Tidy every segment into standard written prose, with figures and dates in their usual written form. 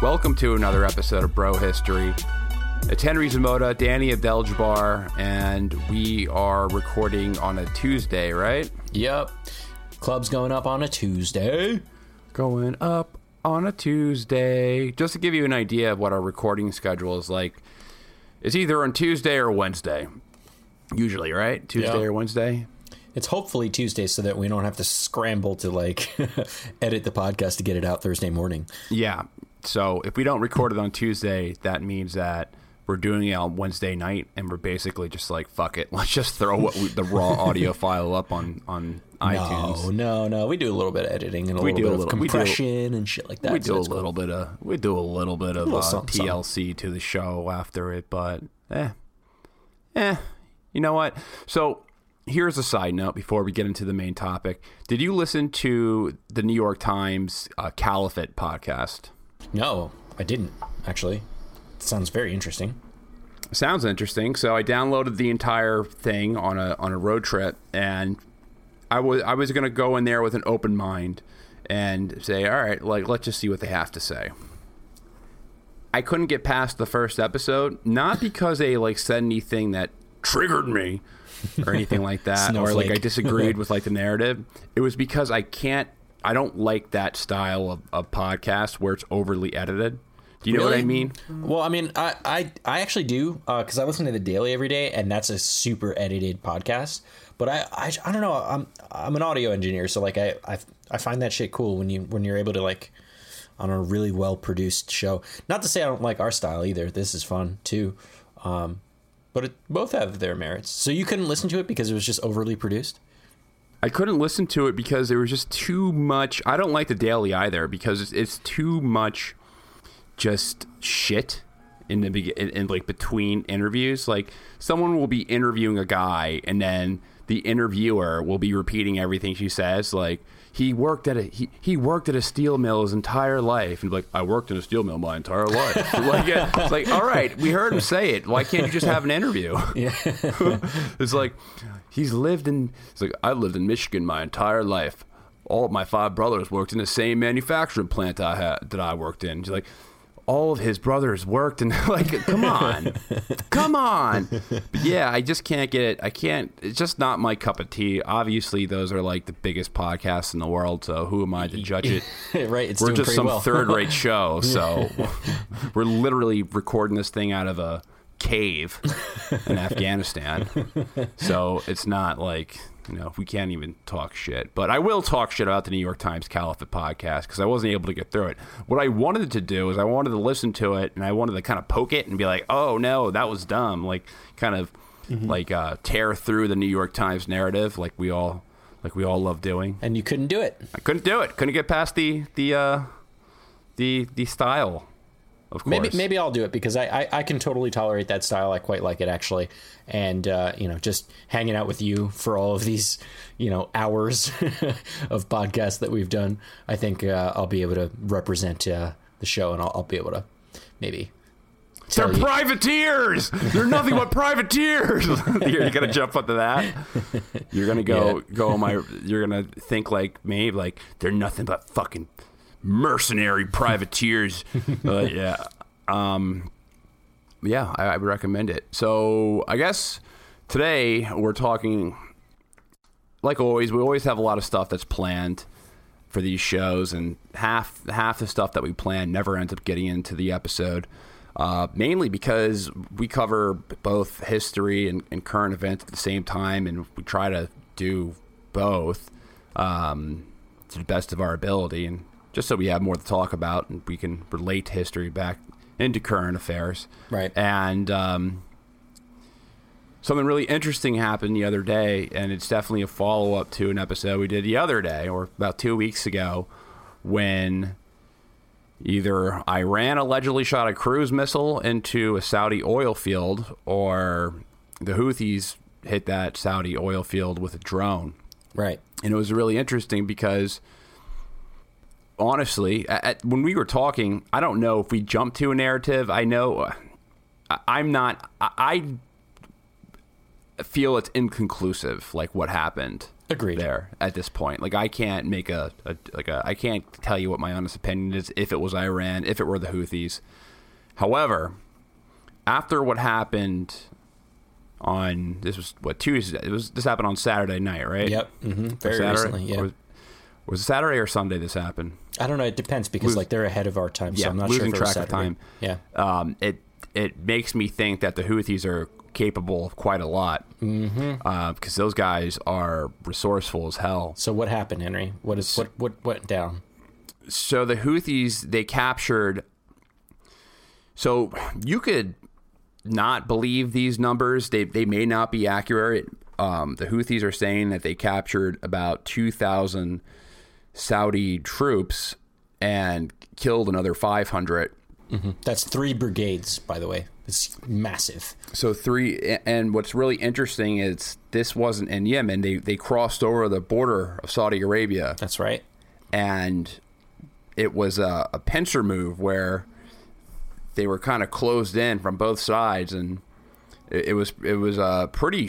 Welcome to another episode of Bro History. It's Henry Zamota, Danny Abdel Jabbar, and we are recording on a Tuesday, right? Yep. Club's going up on a Tuesday. Going up on a Tuesday. Just to give you an idea of what our recording schedule is like, it's either on Tuesday or Wednesday. Usually, right? Tuesday or Wednesday. It's hopefully Tuesday so that we don't have to scramble to, like, edit the podcast to get it out Thursday morning. Yeah. So if we don't record it on Tuesday, that means that we're doing it on Wednesday night, and we're basically just like, fuck it, let's just throw what the raw audio file up on iTunes. No. We do a little bit of editing and a little bit of compression and shit like that. We do a little bit of TLC to the show after it, but you know what? So here's a side note before we get into the main topic. Did you listen to the New York Times Caliphate podcast? No, I didn't, actually. It sounds very interesting. Sounds interesting. So I downloaded the entire thing on a road trip, and I was going to go in there with an open mind and say, all right, like, let's just see what they have to say. I couldn't get past the first episode, not because they, like, said anything that triggered me or anything like that, or, like, I disagreed with, like, the narrative. It was because I don't like that style of podcast where it's overly edited. Do you know what I mean? Well, I mean, I actually do, because I listen to The Daily every day, and that's a super edited podcast. But I don't know. I'm an audio engineer, so, like, I find that shit cool when you're able to, like, on a really well produced show. Not to say I don't like our style either. This is fun too, but both have their merits. So you couldn't listen to it because it was just overly produced? I couldn't listen to it because there was just too much. I don't like The Daily either because it's too much just shit in the beginning, in, like, between interviews. Like, someone will be interviewing a guy, and then the interviewer will be repeating everything she says. Like, he worked at a steel mill his entire life, and be like, I worked in a steel mill my entire life. Like, it's like, all right, we heard him say it. Why can't you just have an interview? Yeah. It's like, I lived in Michigan my entire life. All of my 5 brothers worked in the same manufacturing plant that I worked in. He's like, all of his brothers worked, and, like, come on. But yeah, I just can't get it. It's just not my cup of tea. Obviously, those are, like, the biggest podcasts in the world, so who am I to judge it? Right, it's we're just some third-rate show, so we're literally recording this thing out of a cave in Afghanistan, so it's not like, you know, we can't even talk shit. But I will talk shit about the New York Times Caliphate podcast because I wasn't able to get through it. What I wanted to do is I wanted to listen to it, and I wanted to kind of poke it and be like, oh no, that was dumb, like, kind of like tear through the New York Times narrative like we all love doing. And you couldn't do it. I couldn't do it. Couldn't get past the style. Of course. Maybe I'll do it because I can totally tolerate that style. I quite like it, actually. And, you know, just hanging out with you for all of these, you know, hours of podcasts that we've done, I think I'll be able to represent the show, and I'll be able to maybe tell They're you. Privateers! They're nothing but privateers! You're going to jump up to that? You're going to you're going to think like me, like, they're nothing but fucking mercenary privateers. I would recommend it. So I guess today we're talking, like always, we always have a lot of stuff that's planned for these shows, and half the stuff that we plan never ends up getting into the episode, mainly because we cover both history and current events at the same time, and we try to do both to the best of our ability, and just so we have more to talk about and we can relate history back into current affairs. Right. And Something really interesting happened the other day, and it's definitely a follow-up to an episode we did the other day, or about 2 weeks ago, when either Iran allegedly shot a cruise missile into a Saudi oil field, or the Houthis hit that Saudi oil field with a drone. Right. And it was really interesting because, honestly, when we were talking, I don't know if we jumped to a narrative. I know I feel it's inconclusive, like what happened. Agreed. There at this point, like I can't make I can't tell you what my honest opinion is if it was Iran, if it were the Houthis. However, after what happened on Tuesday? This happened on Saturday night, right? Yep. Mm-hmm. Very recently. Yeah. Was it Saturday or Sunday this happened? I don't know. It depends because they're ahead of our time, so I'm not sure if it was Saturday. Losing track of time. Yeah. It makes me think that the Houthis are capable of quite a lot, because those guys are resourceful as hell. So what happened, Henry? What went down? So the Houthis, they captured. So you could not believe these numbers. They may not be accurate. The Houthis are saying that they captured about 2,000 Saudi troops and killed another 500. Mm-hmm. That's 3 brigades, by the way. It's massive. So 3, and what's really interesting is this wasn't in Yemen. They crossed over the border of Saudi Arabia. That's right. And it was a pincer move where they were kind of closed in from both sides, and it was pretty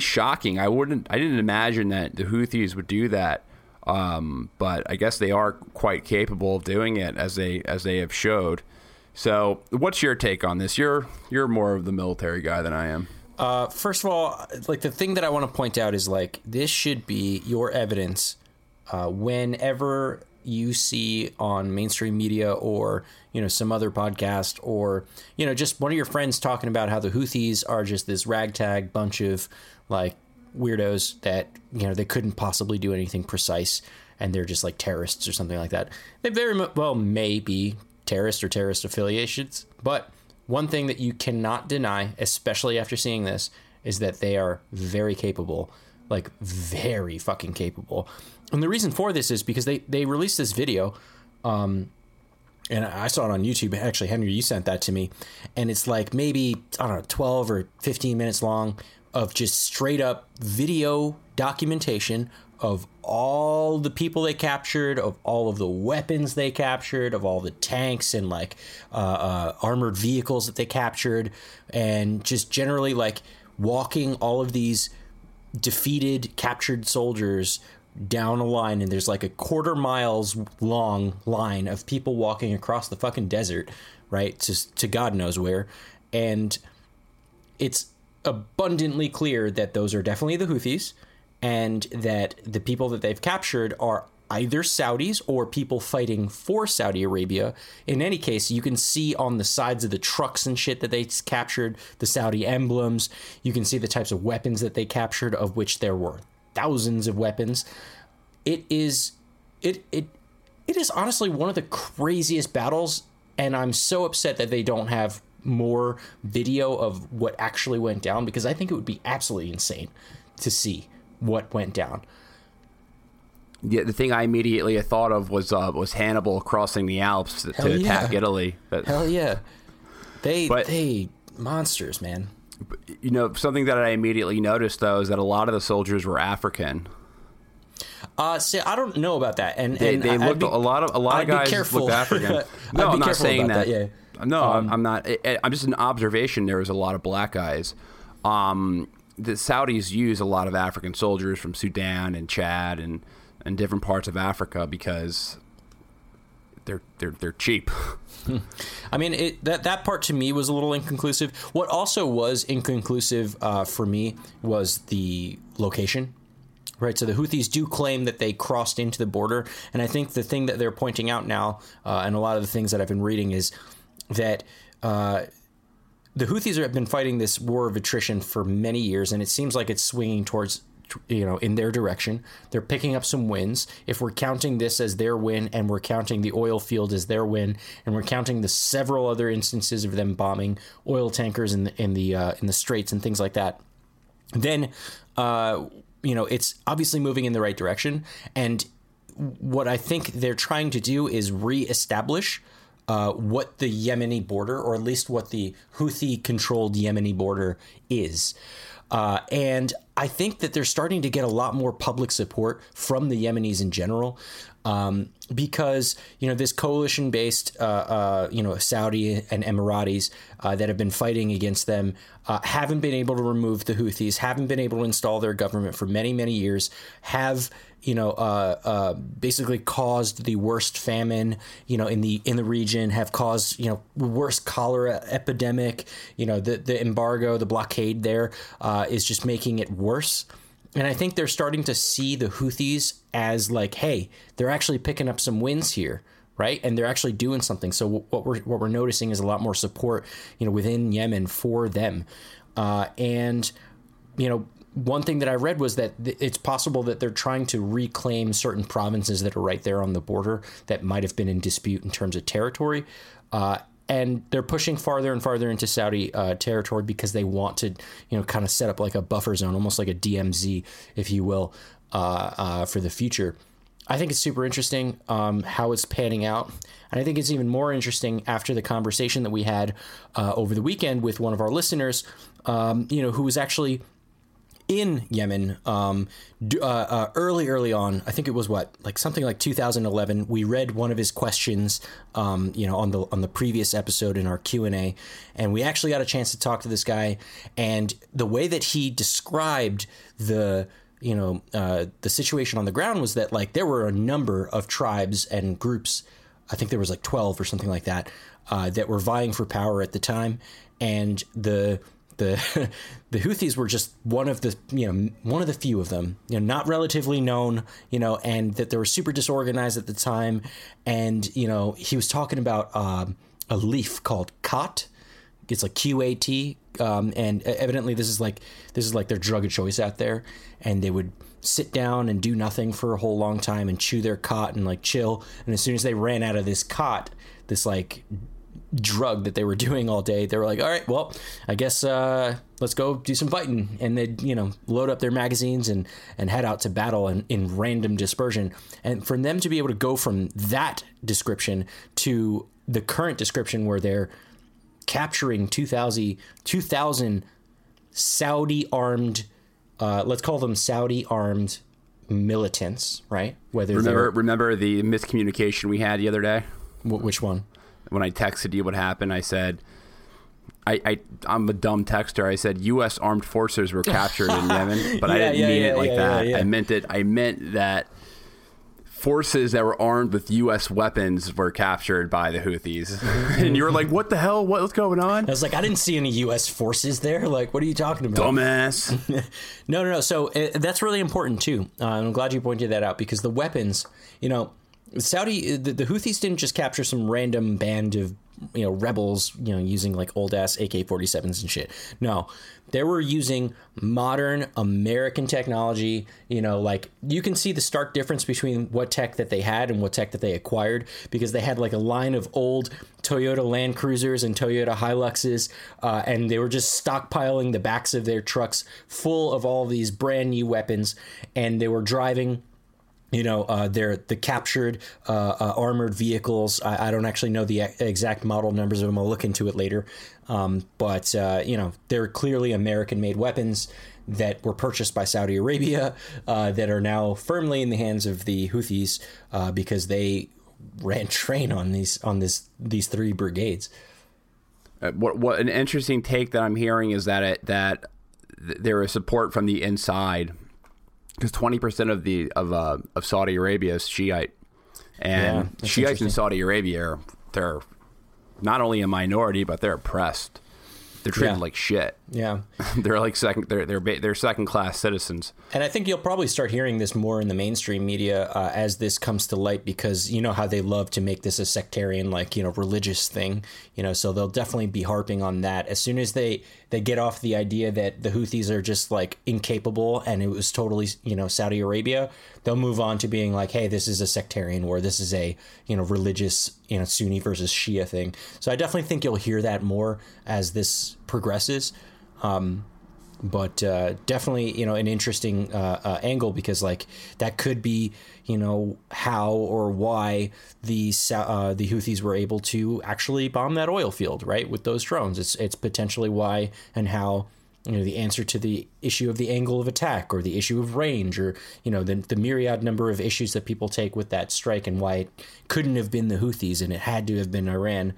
shocking. I didn't imagine that the Houthis would do that. But I guess they are quite capable of doing it, as they have showed. So what's your take on this? You're more of the military guy than I am. First of all, like, the thing that I want to point out is, like, this should be your evidence whenever you see on mainstream media or, you know, some other podcast or, you know, just one of your friends talking about how the Houthis are just this ragtag bunch of, like, weirdos that, you know, they couldn't possibly do anything precise and they're just like terrorists or something like that. They very well may be terrorist or terrorist affiliations, but one thing that you cannot deny, especially after seeing this, is that they are very capable, like very fucking capable. And the reason for this is because they released this video, and I saw it on YouTube. Actually, Henry, you sent that to me. And it's like maybe, I don't know, 12 or 15 minutes long of just straight up video documentation of all the people they captured, of all of the weapons they captured, of all the tanks and like armored vehicles that they captured, and just generally like walking all of these defeated, captured soldiers down a line, and there's like a quarter miles long line of people walking across the fucking desert, right, to God knows where. And it's abundantly clear that those are definitely the Houthis, and that the people that they've captured are either Saudis or people fighting for Saudi Arabia. In any case, you can see on the sides of the trucks and shit that they captured the Saudi emblems. You can see the types of weapons that they captured, of which there were thousands of weapons. It is honestly one of the craziest battles, and I'm so upset that they don't have more video of what actually went down, because I think it would be absolutely insane to see what went down. Yeah, the thing I immediately thought of was Hannibal crossing the Alps to attack Italy. But, hell yeah, they monsters, man. You know, something that I immediately noticed, though, is that a lot of the soldiers were African. See, I don't know about that, and a lot of guys looked African. No, I'm not saying that. No, I'm not. I'm just an observation. There was a lot of black guys. The Saudis use a lot of African soldiers from Sudan and Chad and different parts of Africa because they're cheap. I mean, that part to me was a little inconclusive. What also was inconclusive for me was the location, right? So the Houthis do claim that they crossed into the border, and I think the thing that they're pointing out now, and a lot of the things that I've been reading, is that the Houthis have been fighting this war of attrition for many years, and it seems like it's swinging towards in their direction. They're picking up some wins. If we're counting this as their win, and we're counting the oil field as their win, and we're counting the several other instances of them bombing oil tankers in the straits and things like that, then it's obviously moving in the right direction. And what I think they're trying to do is reestablish what the Yemeni border, or at least what the Houthi-controlled Yemeni border is. And I think that they're starting to get a lot more public support from the Yemenis in general, because, this coalition-based, Saudi and Emiratis that have been fighting against them haven't been able to remove the Houthis, haven't been able to install their government for many, many years, have basically caused the worst famine, in the region, have caused, worst cholera epidemic. The embargo, the blockade there is just making it worse. And I think they're starting to see the Houthis as like, hey, they're actually picking up some wins here, right? And they're actually doing something. So what we're noticing is a lot more support, within Yemen for them. One thing that I read was that it's possible that they're trying to reclaim certain provinces that are right there on the border that might have been in dispute in terms of territory. And they're pushing farther and farther into Saudi territory because they want to, kind of set up like a buffer zone, almost like a DMZ, if you will, for the future. I think it's super interesting how it's panning out. And I think it's even more interesting after the conversation that we had over the weekend with one of our listeners, who was actually in Yemen early on. I think it was something like 2011. We read one of his questions, on the previous episode in our Q&A, and we actually got a chance to talk to this guy. And the way that he described the situation on the ground was that there were a number of tribes and groups. I think there was 12 or something like that that were vying for power at the time, and the Houthis were just one of the few of them, not relatively known, and that they were super disorganized at the time. And, he was talking about a leaf called Qat. It's QAT. And evidently this is their drug of choice out there. And they would sit down and do nothing for a whole long time and chew their Qat and chill. And as soon as they ran out of this Qat, this drug that they were doing all day, they were all right, well, I guess let's go do some fighting. And they'd load up their magazines and head out to battle in random dispersion. And for them to be able to go from that description to the current description where they're capturing 2,000 Saudi armed, let's call them Saudi armed militants, right? Whether remember the miscommunication we had the other day? Which one? When I texted you what happened, I said, I'm a dumb texter. I said, U.S. armed forces were captured in Yemen, but I didn't mean it like that. Yeah. I meant that forces that were armed with U.S. weapons were captured by the Houthis. Mm-hmm. And you were what the hell? What's going on? I was I didn't see any U.S. forces there. What are you talking about? Dumbass. No. So that's really important, too. I'm glad you pointed that out, because the weapons, the Houthis didn't just capture some random band of, rebels, using old ass AK-47s and shit. No, they were using modern American technology. You can see the stark difference between what tech that they had and what tech that they acquired, because they had a line of old Toyota Land Cruisers and Toyota Hiluxes, and they were just stockpiling the backs of their trucks full of all these brand new weapons, and they were driving the captured armored vehicles. I don't actually know the exact model numbers of them. I'll look into it later. But they're clearly American-made weapons that were purchased by Saudi Arabia that are now firmly in the hands of the Houthis because they ran train on these three brigades. What an interesting take that I'm hearing is that there is support from the inside. Because 20% of Saudi Arabia is Shiite, and Shiites in Saudi Arabia they're not only a minority, but they're oppressed. They're treated like shit. Yeah. They're like they're second class citizens. And I think you'll probably start hearing this more in the mainstream media as this comes to light, because you know how they love to make this a sectarian, like, you know, religious thing, you know, so they'll definitely be harping on that as soon as they get off the idea that the Houthis are just like incapable and it was totally, you know, Saudi Arabia. They'll move on to being like, hey, this is a sectarian war. This is a, you know, religious, you know, Sunni versus Shia thing. So I definitely think you'll hear that more as this progresses. But definitely, you know, an interesting angle, because like that could be, you know, how or why the Houthis were able to actually bomb that oil field, right, with those drones. It's potentially why and how, you know, the answer to the issue of the angle of attack or the issue of range, or, you know, the myriad number of issues that people take with that strike, and why it couldn't have been the Houthis and it had to have been Iran.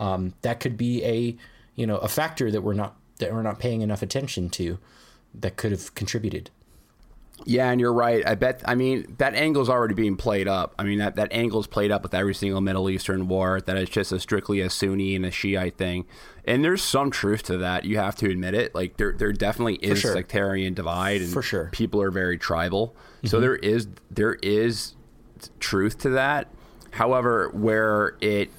That could be a, you know, a factor that we're not paying enough attention to that could have contributed. Yeah, and you're right. I mean, that angle's already being played up. I mean, that angle's played up with every single Middle Eastern war, that it's just strictly a Sunni and a Shiite thing. And there's some truth to that. You have to admit it. Like, there definitely is a sectarian divide, and people are very tribal. Mm-hmm. So there is truth to that. However, where it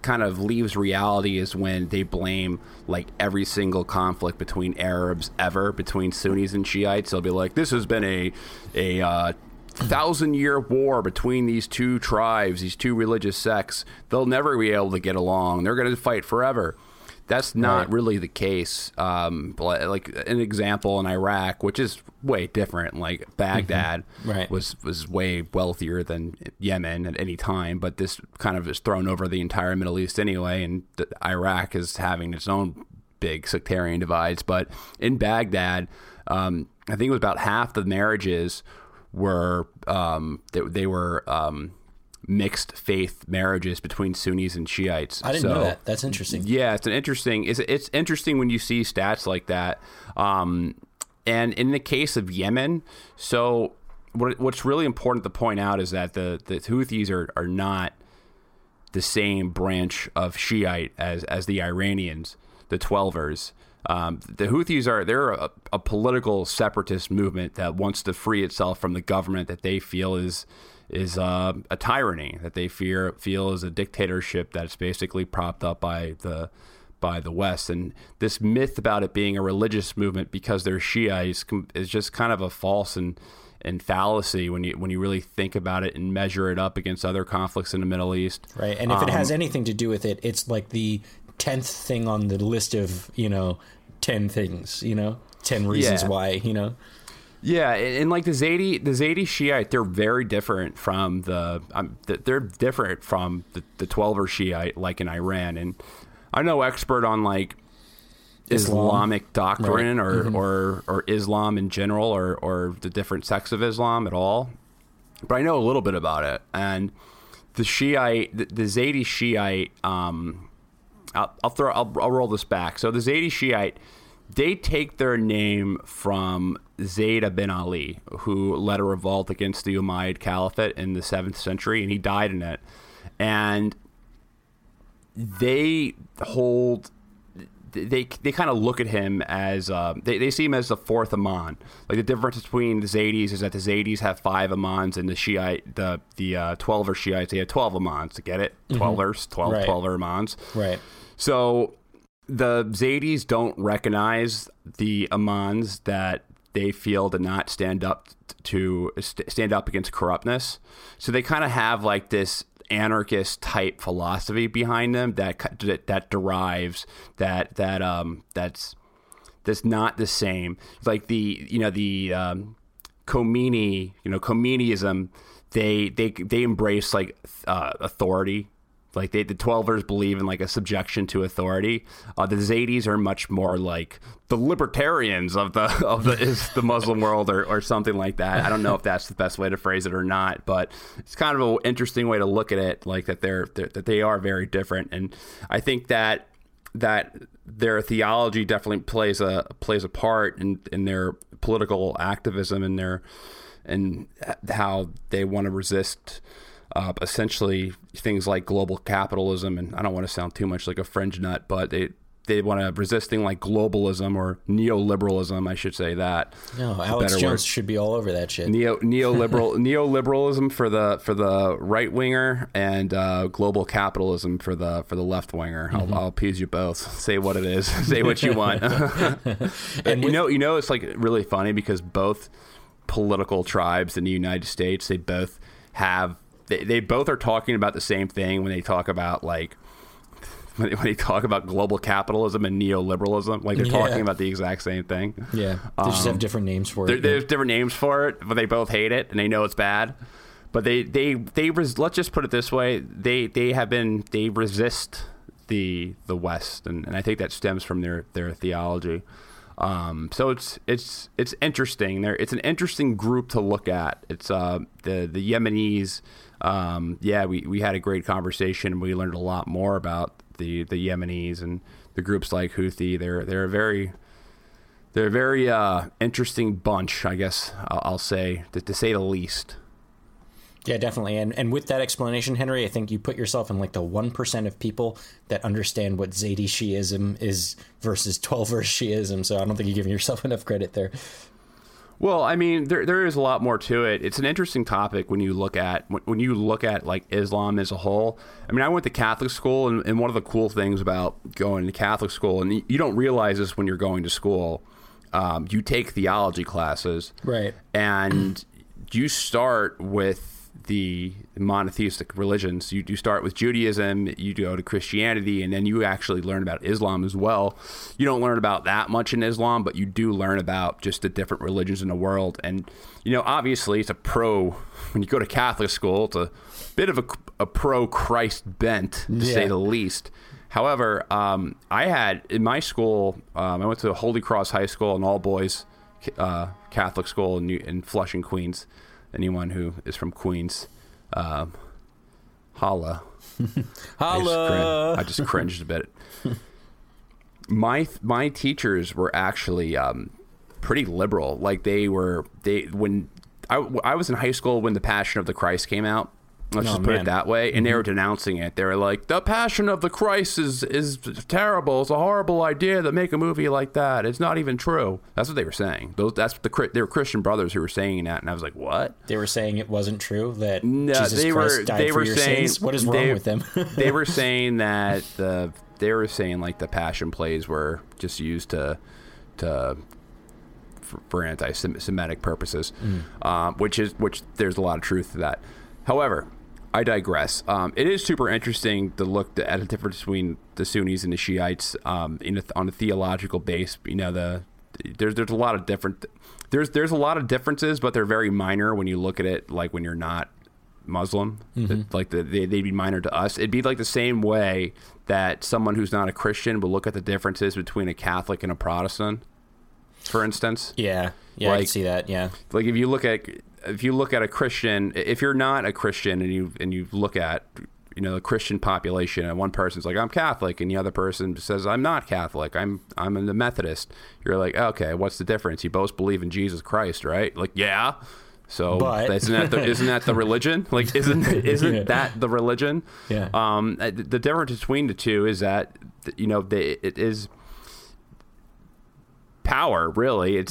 kind of leaves reality is when they blame like every single conflict between Arabs ever, between Sunnis and Shiites. They'll be like, this has been a 1,000-year war between these two tribes, these two religious sects. They'll never be able to get along. They're going to fight forever. That's not really the case. Like an example in Iraq, which is way different. Like Baghdad was way wealthier than Yemen at any time, but this kind of is thrown over the entire Middle East anyway, and Iraq is having its own big sectarian divides. But in Baghdad, I think it was about half the marriages were they were mixed faith marriages between Sunnis and Shiites. I didn't know that. That's interesting. Yeah, it's interesting when you see stats like that. And in the case of Yemen, so what's really important to point out is that the Houthis are not the same branch of Shiite as the Iranians, the Twelvers. The Houthis they're a political separatist movement that wants to free itself from the government that they feel is a tyranny, that they feel is a dictatorship that's basically propped up by the West. And this myth about it being a religious movement because they're Shiites is just kind of a false and fallacy when you really think about it and measure it up against other conflicts in the Middle East. Right. And if it has anything to do with it, it's like the 10th thing on the list of, you know, 10 things, you know, 10 reasons why, you know. Yeah, and like the Zaydi Shiite, they're very different from the Twelver Shiite, like in Iran. And I'm no expert on like Islamic doctrine or Islam in general or the different sects of Islam at all, but I know a little bit about it. And the Zaydi Shiite, I'll roll this back. So the Zaydi Shiite, they take their name from Zayd bin Ali, who led a revolt against the Umayyad Caliphate in the 7th century, and he died in it. And they kind of look at him as they see him as the fourth imam. Like the difference between the Zaydis is that the Zaydis have 5 imams, and the Twelver Shiites, they have 12 imams. Get it? Twelvers, 12 Twelver imams. Right. So the Zaydis don't recognize the imams that they feel to not stand up against corruptness. So they kind of have like this anarchist type philosophy behind them that derives that's not the same. It's like the Khomeini, you know, Khomeinism, they embrace like authority. Like the Twelvers believe in like a subjection to authority. The Zaydis are much more like the libertarians of the Muslim world or something like that. I don't know if that's the best way to phrase it or not, but it's kind of an interesting way to look at it. Like that they are very different, and I think that their theology definitely plays a part in their political activism and how they want to resist essentially things like global capitalism. And I don't want to sound too much like a fringe nut, but they want to resisting like globalism or neoliberalism. I should say that. No, Alex Jones should be all over that shit. Neoliberalism for the right winger and global capitalism for the left winger. Mm-hmm. I'll appease you both. Say what it is. Say what you want. And you know, it's like really funny because both political tribes in the United States, they both have they both are talking about the same thing when they talk about like. When they talk about global capitalism and neoliberalism, like they're talking about the exact same thing. Yeah. They just have different names for it. There's different names for it, but they both hate it and they know it's bad. But let's just put it this way. They resist the West. And I think that stems from their theology. So it's interesting. It's an interesting group to look at. It's the Yemenis. We had a great conversation. We learned a lot more about the Yemenis and the groups like Houthi. They're a very interesting bunch, I guess I'll say, to say the least. Yeah, definitely. And with that explanation, Henry, I think you put yourself in like the 1% of people that understand what Zaydi Shiism is versus Twelver Shiism. So I don't think you're giving yourself enough credit there. Well, I mean, there is a lot more to it. It's an interesting topic when you look at like Islam as a whole. I mean, I went to Catholic school, and one of the cool things about going to Catholic school, and you don't realize this when you're going to school, you take theology classes, right? And you start with the monotheistic religions. You start with Judaism, you go to Christianity, and then you actually learn about Islam as well. You don't learn about that much in Islam, but you do learn about just the different religions in the world. And, you know, obviously it's when you go to Catholic school, it's a bit of a pro-Christ bent, to say the least. However, I had in my school, I went to Holy Cross High School, an all-boys Catholic school in Flushing, Queens. Anyone who is from Queens, holla. Holla. I just cringed a bit. My teachers were actually pretty liberal. Like when I was in high school when The Passion of the Christ came out. Let's put it that way. And they were denouncing it. They were like, The Passion of the Christ is terrible. It's a horrible idea to make a movie like that. It's not even true. That's what they were saying. They were Christian brothers who were saying that. And I was like, what? They were saying it wasn't true that Jesus Christ died for your sins? What is wrong with them? They were saying that the passion plays were just used for anti-Semitic purposes, which there's a lot of truth to that. However, I digress. It is super interesting to look at the difference between the Sunnis and the Shiites on a theological base. You know, there's a lot of there's a lot of differences, but they're very minor when you look at it. Like when you're not Muslim, they'd be minor to us. It'd be like the same way that someone who's not a Christian would look at the differences between a Catholic and a Protestant, for instance. Yeah, like, I can see that. Yeah, like if you look at. If you look at a Christian, if you're not a Christian and you look at, you know, the Christian population and one person's like, I'm Catholic, and the other person says, I'm not Catholic, I'm a Methodist. You're like, okay, what's the difference? You both believe in Jesus Christ, right? Like, yeah. So isn't that the religion? Like, isn't that the religion? Yeah. The difference between the two is that, you know, it is power, really.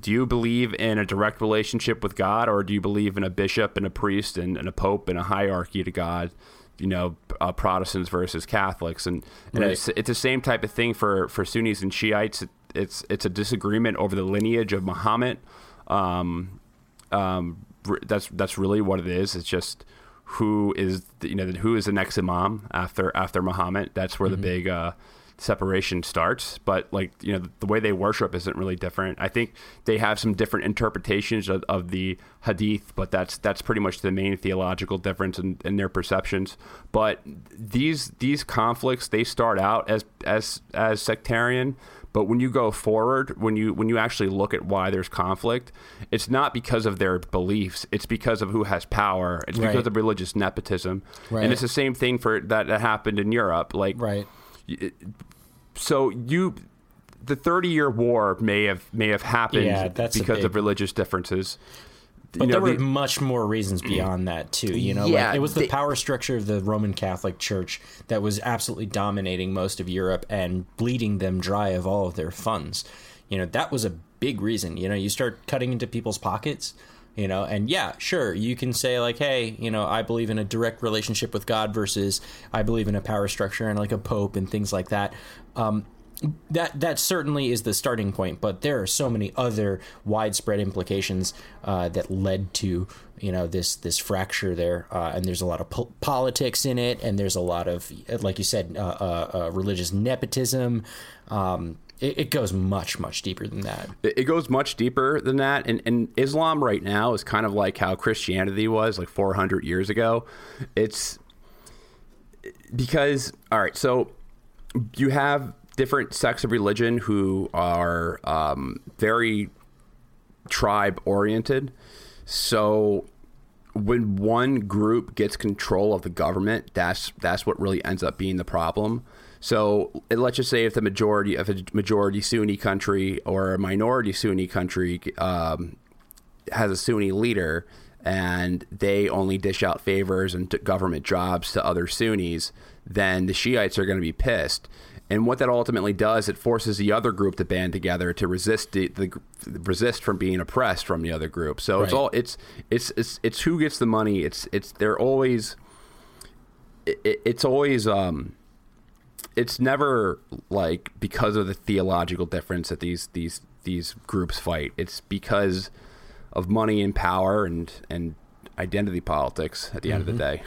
Do you believe in a direct relationship with God, or do you believe in a bishop and a priest and a pope and a hierarchy to God, you know, Protestants versus Catholics? And it's the same type of thing for Sunnis and Shiites. It's a disagreement over the lineage of Muhammad. That's really what it is. It's just who is the next imam after Muhammad. That's where the big, separation starts. But, like, you know, the way they worship isn't really different. I think they have some different interpretations of the hadith, but that's pretty much the main theological difference in their perceptions. But these conflicts, they start out as sectarian, but when you go forward, when you actually look at why there's conflict, it's not because of their beliefs, it's because of who has power, it's because of religious nepotism, and it's the same thing for that happened in Europe. Like, so the 30-year war may have happened because of religious differences. But there were much more reasons beyond that, too. You know, yeah, like, it was the power structure of the Roman Catholic Church that was absolutely dominating most of Europe and bleeding them dry of all of their funds. You know, that was a big reason. You know, you start cutting into people's pockets, you know, and yeah, sure, you can say like, hey, you know, I believe in a direct relationship with God versus I believe in a power structure and like a pope and things like that. That certainly is the starting point, but there are so many other widespread implications that led to, you know, this fracture there. And there's a lot of politics in it, and there's a lot of, like you said, religious nepotism. It goes much, much deeper than that. It goes much deeper than that. And Islam right now is kind of like how Christianity was like 400 years ago. It's because, all right, so you have different sects of religion who are very tribe-oriented. So when one group gets control of the government, that's what really ends up being the problem. So let's just say if the majority of a majority Sunni country or a minority Sunni country has a Sunni leader and they only dish out favors and government jobs to other Sunnis, then the Shiites are going to be pissed. And what that ultimately does, it forces the other group to band together to resist resist from being oppressed from the other group. So right. It's who gets the money. It's never like because of the theological difference that these groups fight. It's because of money and power and identity politics at the end of the day.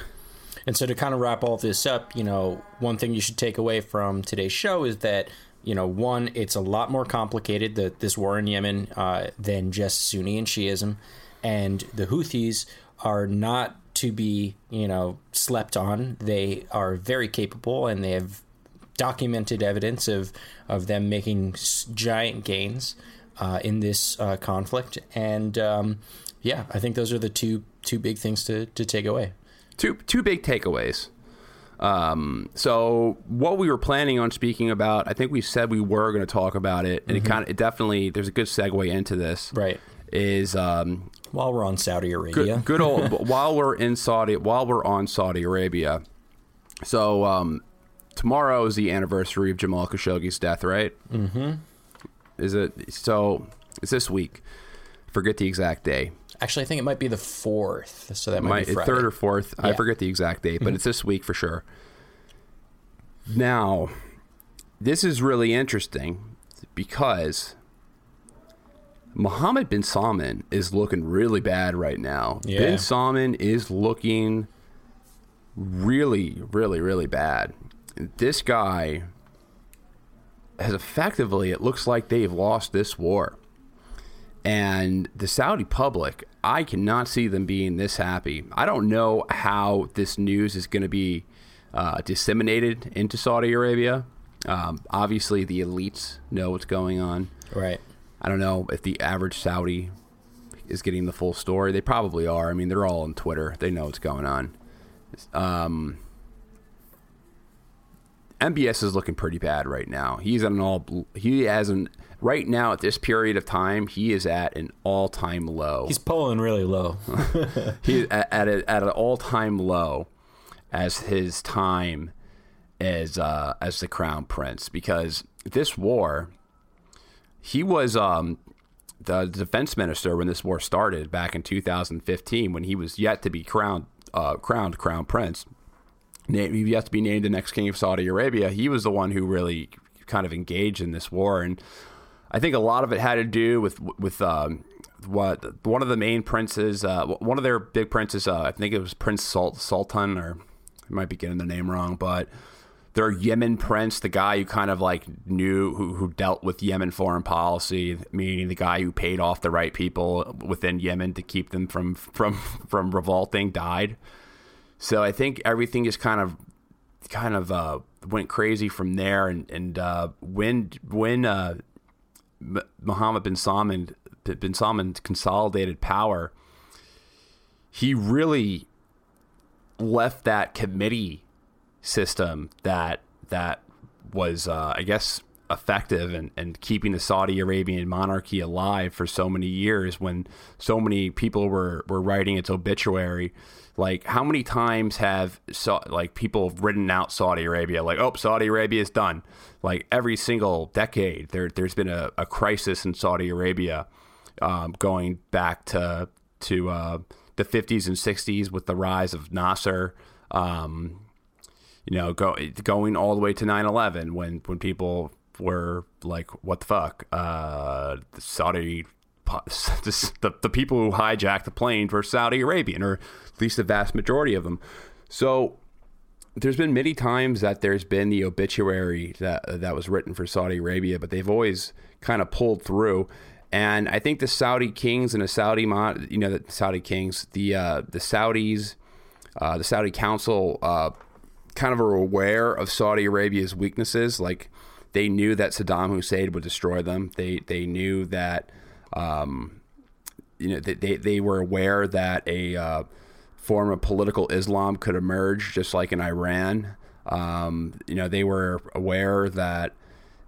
And so to kind of wrap all this up, you know, one thing you should take away from today's show is that, you know, one, it's a lot more complicated, this war in Yemen, than just Sunni and Shiism. And the Houthis are not to be, you know, slept on. They are very capable, and they have documented evidence of them making giant gains in this conflict. And, yeah, I think those are the two big things to take away. Two big takeaways. So what we were planning on speaking about, I think we said we were going to talk about it, and it definitely there's a good segue into this. Right. Is while we're on Saudi Arabia, good old while we're on Saudi Arabia. So tomorrow is the anniversary of Jamal Khashoggi's death, right? Mm-hmm. Is it? So it's this week. Forget the exact day. Actually, I think it might be the 4th, so that might be Friday. 3rd or 4th. Yeah. I forget the exact date, but it's this week for sure. Now, this is really interesting because Mohammed bin Salman is looking really bad right now. Yeah. Bin Salman is looking really, really, really bad. This guy has effectively, it looks like they've lost this war. And the Saudi public, I cannot see them being this happy. I don't know how this news is going to be disseminated into Saudi Arabia. Obviously, the elites know what's going on. Right. I don't know if the average Saudi is getting the full story. They probably are. I mean, they're all on Twitter. They know what's going on. MBS is looking pretty bad right now. Right now, at this period of time, he is at an all-time low. He's polling really low. He's at an all-time low as his time as the crown prince. Because this war, he was the defense minister when this war started back in 2015, when he was yet to be crowned crown prince. He was yet to be named the next king of Saudi Arabia. He was the one who really kind of engaged in this war, and I think a lot of it had to do with what one of the main princes, one of their big princes, I think it was Prince Sultan, or I might be getting the name wrong, but their Yemen prince, the guy who kind of like knew who dealt with Yemen foreign policy, meaning the guy who paid off the right people within Yemen to keep them from revolting, died. So I think everything is kind of went crazy from there, and when Mohammed bin Salman consolidated power, he really left that committee system that was, I guess, effective and keeping the Saudi Arabian monarchy alive for so many years when so many people were writing its obituary. Like, how many times have people have written out Saudi Arabia, like, oh, Saudi Arabia is done. Like, every single decade, there's been a crisis in Saudi Arabia, going back to the 50s and 60s with the rise of Nasser, going all the way to 9/11 when people were like, what the fuck? The people who hijacked the plane were Saudi Arabian, or at least the vast majority of them. So there's been many times that there's been the obituary that was written for Saudi Arabia, but they've always kind of pulled through. And I think the Saudi kings and the Saudi council kind of are aware of Saudi Arabia's weaknesses. Like, they knew that Saddam Hussein would destroy them. They knew that. They were aware that a form of political Islam could emerge, just like in Iran. They were aware that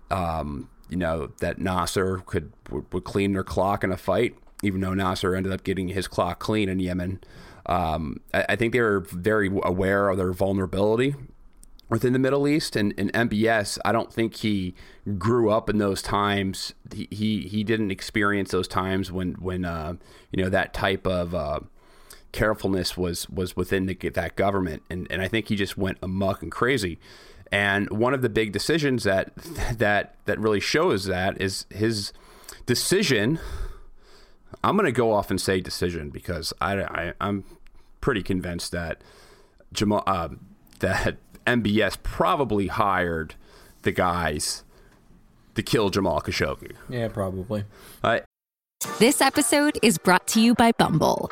that Nasser would clean their clock in a fight, even though Nasser ended up getting his clock clean in Yemen. I think they were very aware of their vulnerability within the Middle East, and MBS, I don't think he grew up in those times. He didn't experience those times when that type of carefulness was within that government, and I think he just went amok and crazy. And one of the big decisions that really shows that is his decision. I'm going to go off and say decision because I'm pretty convinced that Jamal that MBS probably hired the guys to kill Jamal Khashoggi. Yeah, probably. This episode is brought to you by Bumble.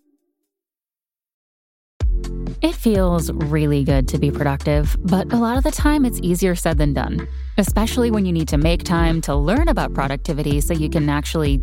It feels really good to be productive, but a lot of the time it's easier said than done, especially when you need to make time to learn about productivity so you can actually,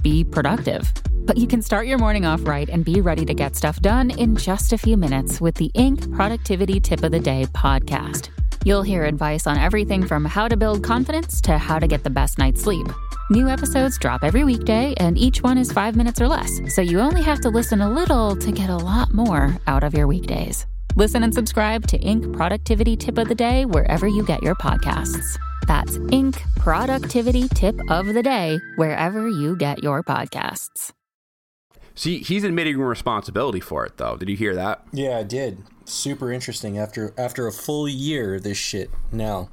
be productive. But you can start your morning off right and be ready to get stuff done in just a few minutes with the Inc. Productivity Tip of the Day podcast. You'll hear advice on everything from how to build confidence to how to get the best night's sleep. New episodes drop every weekday, and each one is 5 minutes or less, so you only have to listen a little to get a lot more out of your weekdays. Listen and subscribe to Inc. Productivity Tip of the Day wherever you get your podcasts. That's Inc. Productivity Tip of the Day wherever you get your podcasts. See, he's admitting responsibility for it, though. Did you hear that? Yeah, I did. Super interesting. After a full year of this shit now.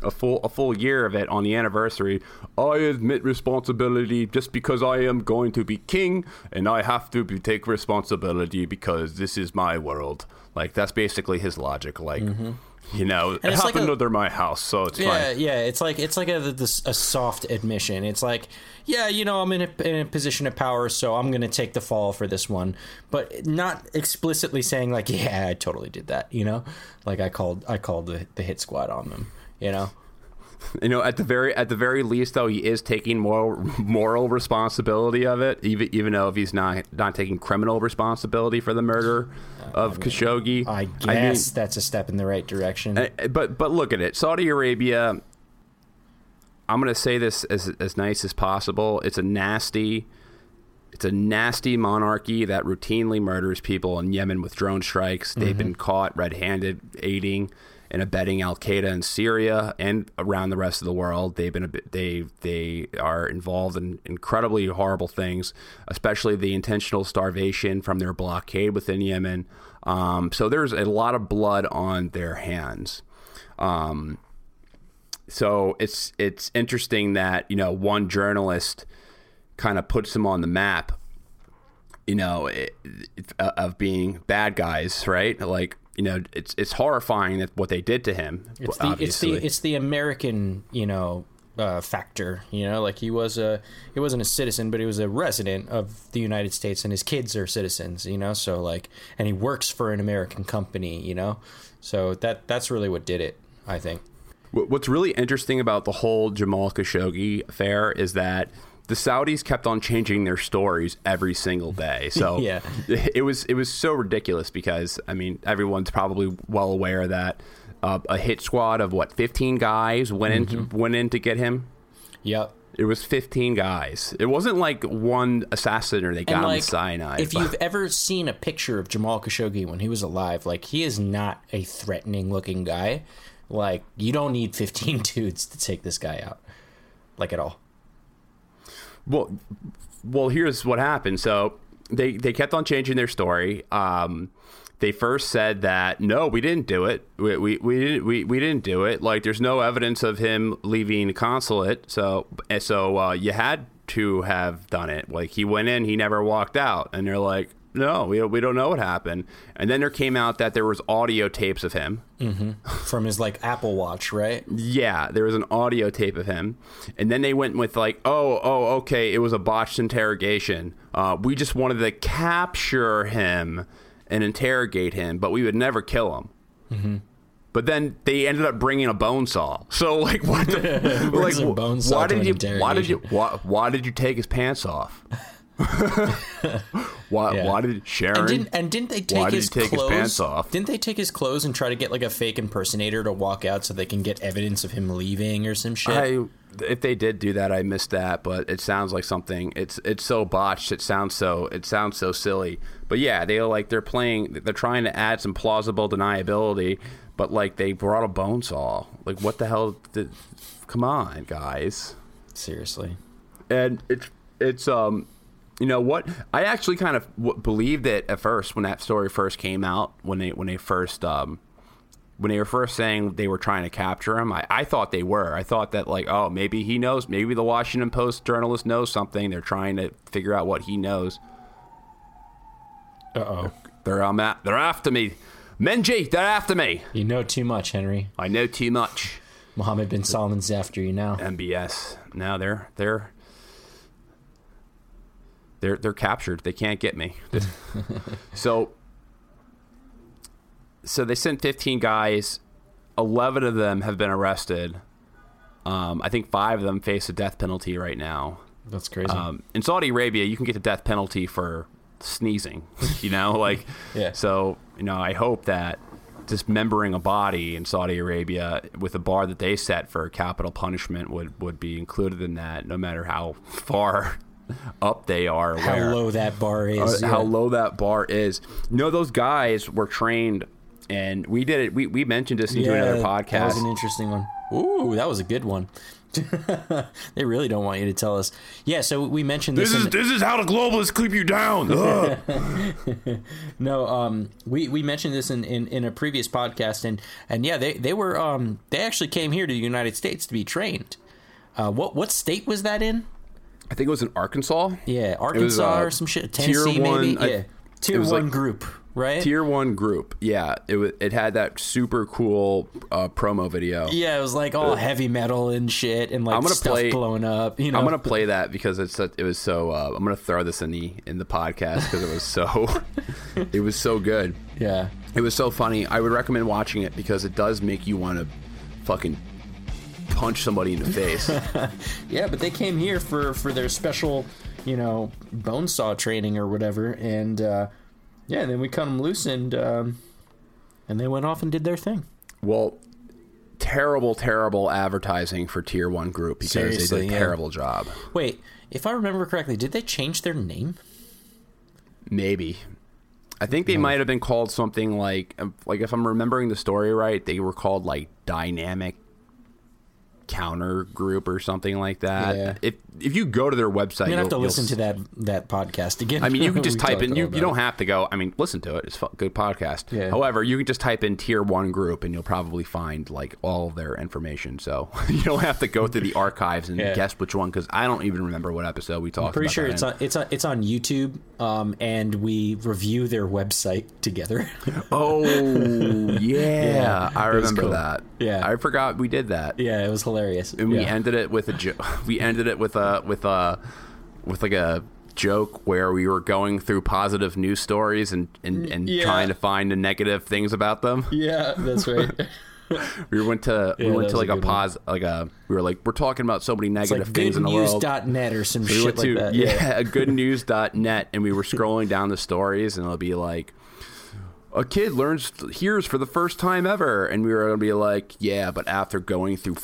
A full year of it on the anniversary. I admit responsibility just because I am going to be king, and I have to take responsibility because this is my world. Like, that's basically his logic. Like, it happened under my house, so it's fine. Yeah, it's like a soft admission. It's like, I'm in a position of power, so I'm going to take the fall for this one, but not explicitly saying like, yeah, I totally did that. Like, I called the hit squad on them. At the very least, though, he is taking moral responsibility of it, even though if he's not taking criminal responsibility for the murder of Khashoggi. I guess that's a step in the right direction. But look at it, Saudi Arabia. I'm going to say this as nice as possible. It's a nasty monarchy that routinely murders people in Yemen with drone strikes. They've been caught red-handed aiding and abetting Al-Qaeda in Syria and around the rest of the world. They are involved in incredibly horrible things, especially the intentional starvation from their blockade within Yemen. So there's a lot of blood on their hands. So it's interesting that, one journalist kind of puts them on the map, of being bad guys, right? Like, it's horrifying that what they did to him. It's the American, factor, you know, like he wasn't a citizen, but he was a resident of the United States, and his kids are citizens, you know, so like, and he works for an American company, you know, so that's really what did it, I think. What's really interesting about the whole Jamal Khashoggi affair is that the Saudis kept on changing their stories every single day. So yeah. It was so ridiculous because, I mean, everyone's probably well aware that a hit squad of, 15 guys went in to get him? Yep. It was 15 guys. It wasn't like one assassin or they got him cyanide. If you've ever seen a picture of Jamal Khashoggi when he was alive, like, he is not a threatening-looking guy. Like, you don't need 15 dudes to take this guy out, like, at all. Well, here's what happened. So they kept on changing their story. They first said that, no, we didn't do it. We didn't do it. Like, there's no evidence of him leaving the consulate. So you had to have done it. Like, he went in, he never walked out. And they're like, no, we don't know what happened. And then there came out that there was audio tapes of him. Mm-hmm. From his, Apple Watch, right? Yeah, there was an audio tape of him. And then they went with, okay, it was a botched interrogation. We just wanted to capture him and interrogate him, but we would never kill him. Mm-hmm. But then they ended up bringing a bone saw. So, what the... why did you take his pants off? Didn't they take his clothes and try to get a fake impersonator to walk out so they can get evidence of him leaving or some shit? If they did do that, I missed that, but it sounds like something. It's so botched. It sounds so silly. But yeah, they're trying to add some plausible deniability, but they brought a bone saw. What the hell? Come on, guys. Seriously. And it's. You know what? I actually kind of believed it at first when that story first came out. When they were first saying they were trying to capture him, I thought they were. I thought that maybe he knows. Maybe the Washington Post journalist knows something. They're trying to figure out what he knows. They're after me, Menji. They're after me. You know too much, Henry. I know too much. Mohammed bin Salman's after you now. MBS. Now They're captured. They can't get me. So they sent 15 guys. 11 of them have been arrested. I think 5 of them face the death penalty right now. That's crazy. In Saudi Arabia, you can get the death penalty for sneezing. You know, yeah. So you know, I hope that dismembering a body in Saudi Arabia with a bar that they set for capital punishment would be included in that, no matter how far up they are, how low that bar is. No, those guys were trained, and we did it. We mentioned this into another podcast. That was an interesting one. Ooh, that was a good one. They really don't want you to tell us. Yeah, so we mentioned this. This is how the globalists keep you down. No, we mentioned this in a previous podcast, and yeah, they were they actually came here to the United States to be trained. What state was that in? I think it was in Arkansas. Yeah, Arkansas was, or some shit. Tennessee, Tier One, maybe. Tier One Group, right? Tier One Group. Yeah, it had that super cool promo video. Yeah, it was all heavy metal and shit, and stuff blowing up. You know, I'm gonna play that because it was so. I'm gonna throw this in the podcast because it was so. It was so good. Yeah, it was so funny. I would recommend watching it because it does make you want to fucking punch somebody in the face. Yeah, but they came here for their special, bone saw training or whatever, and then we cut them loose, and they went off and did their thing. Well, terrible advertising for Tier One Group because seriously, they did a terrible job. Wait, if I remember correctly, did they change their name? Maybe. I think they might have been called something like if I'm remembering the story right, they were called Dynamic Counter Group or something like that. Yeah. If you go to their website, you'll have to listen to that podcast again. I mean, you can just type in. You don't have to go. I mean, listen to it. It's a good podcast. Yeah. However, you can just type in Tier One Group, and you'll probably find all their information. So you don't have to go through the archives and guess which one, because I don't even remember what episode we talked about. I'm pretty sure it's on YouTube, and we review their website together. Oh yeah, I remember that. Yeah, I forgot we did that. Yeah, it was hilarious. hilarious. And we ended it with a joke joke where we were going through positive news stories and trying to find the negative things about them. Yeah, that's right. We're talking about so many negative things in the world. Goodnews.net or some shit like that. Yeah, goodnews.net, and we were scrolling down the stories, and it'll be like, a kid hears for the first time ever, and we were gonna be like, yeah, but after going through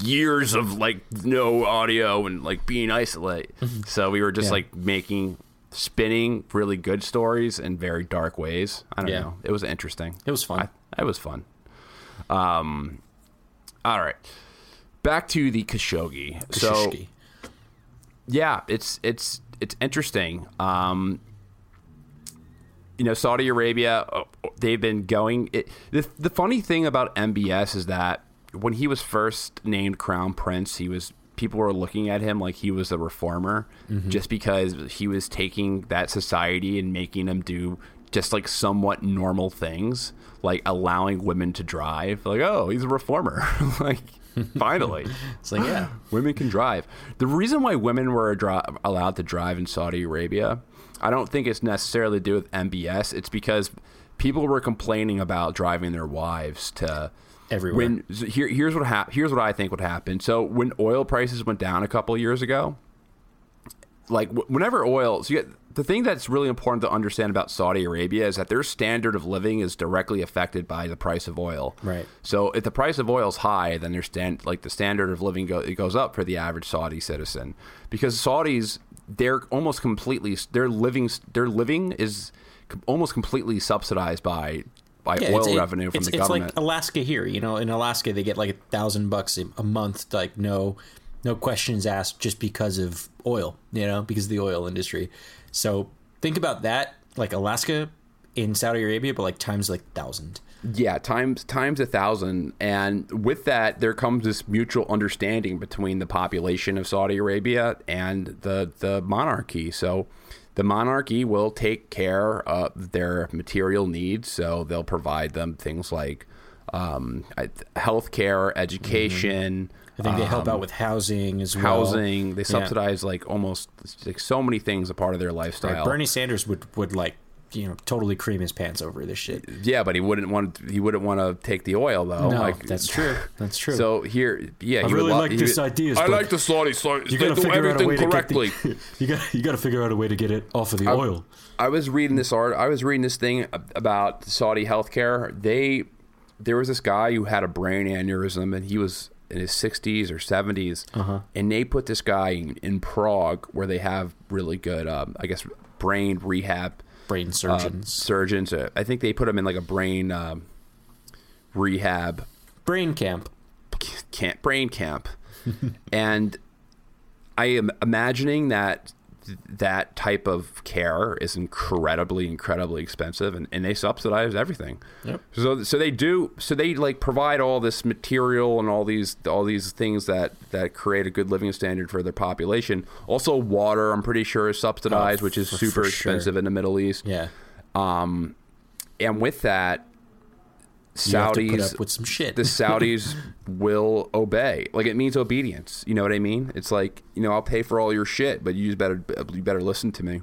years of like no audio and like being isolated, so we were just like making. Spinning really good stories in very dark ways. I don't know. It was interesting. It was fun. It was fun. All right. Back to the Khashoggi. Khashoggi. So, yeah, it's interesting. Saudi Arabia, they've been going. The funny thing about MBS is that when he was first named crown prince, people were looking at him like he was a reformer, just because he was taking that society and making them do just like somewhat normal things, like allowing women to drive. Like, oh, he's a reformer. Like, finally. It's like, yeah, women can drive. The reason why women were allowed to drive in Saudi Arabia, I don't think it's necessarily to do with MBS. It's because people were complaining about driving their wives to... Everywhere. Here's what I think would happen. So when oil prices went down a couple of years ago, like whenever oil, the thing that's really important to understand about Saudi Arabia is that their standard of living is directly affected by the price of oil. Right. So if the price of oil is high, then their the standard of living goes up for the average Saudi citizen, because Saudis, their living is almost completely subsidized by oil revenue from the government. It's like Alaska here, in Alaska they get like $1,000 a month, like no questions asked, just because of oil, because of the oil industry. So think about that, like Alaska in Saudi Arabia, but like times like 1,000. Yeah, times 1,000. And with that, there comes this mutual understanding between the population of Saudi Arabia and the monarchy. So the monarchy will take care of their material needs, so they'll provide them things like health care, education. I think they help out with housing as well. Housing. They subsidize like almost like so many things a part of their lifestyle. Right. Bernie Sanders would like totally cream his pants over this shit. Yeah, but he wouldn't want to take the oil though. No, that's true. That's true. So here, yeah, I really like this idea. I like the Saudis. You got to figure out a way correctly. You got to figure out a way to get it off of the oil. I was reading this article. I was reading this thing about Saudi healthcare. There was this guy who had a brain aneurysm, and he was in his 60s or 70s, and they put this guy in Prague, where they have really good, brain rehab. Brain surgeons. I think they put him in like a brain rehab. Brain camp. Brain camp. And I am imagining that that type of care is incredibly expensive, and they subsidize everything. Yep. So they do. So they like provide all this material and all these things that create a good living standard for their population. Also, water, I'm pretty sure, is subsidized, which is super expensive in the Middle East. Yeah. And with that, Saudis, you have to put up with some shit. The Saudis will obey. Like, it means obedience. You know what I mean? It's like, I'll pay for all your shit, but you better listen to me.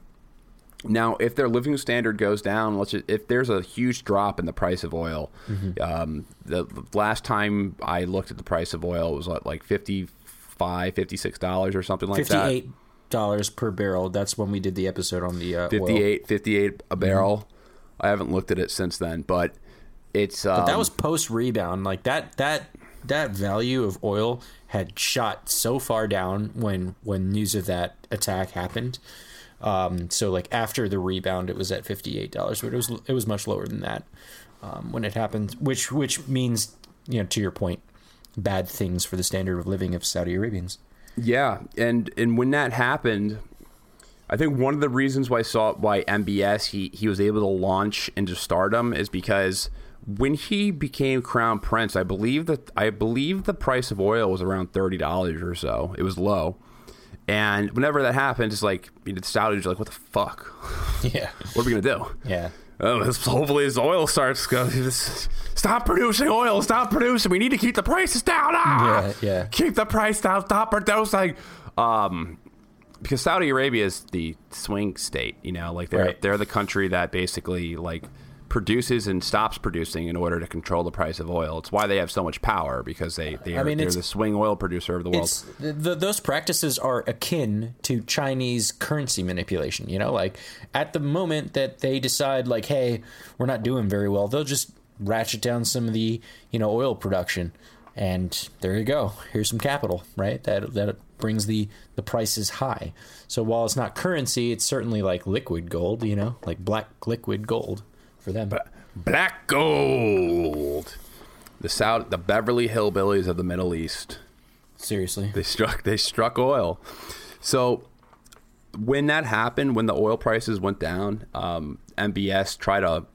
Now, if their living standard goes down, if there's a huge drop in the price of oil, the last time I looked at the price of oil, it was like $55, $56 or something like that. $58 per barrel. That's when we did the episode on the oil. $58 a barrel. I haven't looked at it since then, but... But that was post rebound. Like that value of oil had shot so far down when news of that attack happened. So like after the rebound, it was at $58, but it was much lower than that when it happened. Which means, to your point, bad things for the standard of living of Saudi Arabians. Yeah, and when that happened, I think one of the reasons why MBS he was able to launch into stardom is because when he became crown prince, I believe the price of oil was around $30 or so. It was low, and whenever that happens, it's like the Saudis are like, "What the fuck? Yeah, what are we gonna do?" Yeah, Hopefully his oil starts going. Stop producing oil. Stop producing. We need to keep the prices down. Keep the price down. Stop producing. Because Saudi Arabia is the swing state, you know, like they're the country that basically like produces and stops producing in order to control the price of oil. It's why they have so much power, because they're the swing oil producer of the world. Those practices are akin to Chinese currency manipulation, you know, like at the moment that they decide like, hey, we're not doing very well, they'll just ratchet down some of the, you know, oil production. And there you go. Here's some capital, right? That brings the prices high. So while it's not currency, it's certainly like liquid gold, you know, like black liquid gold for them. Black gold. The Beverly Hillbillies of the Middle East. Seriously. They struck oil. So when that happened, when the oil prices went down, MBS tried to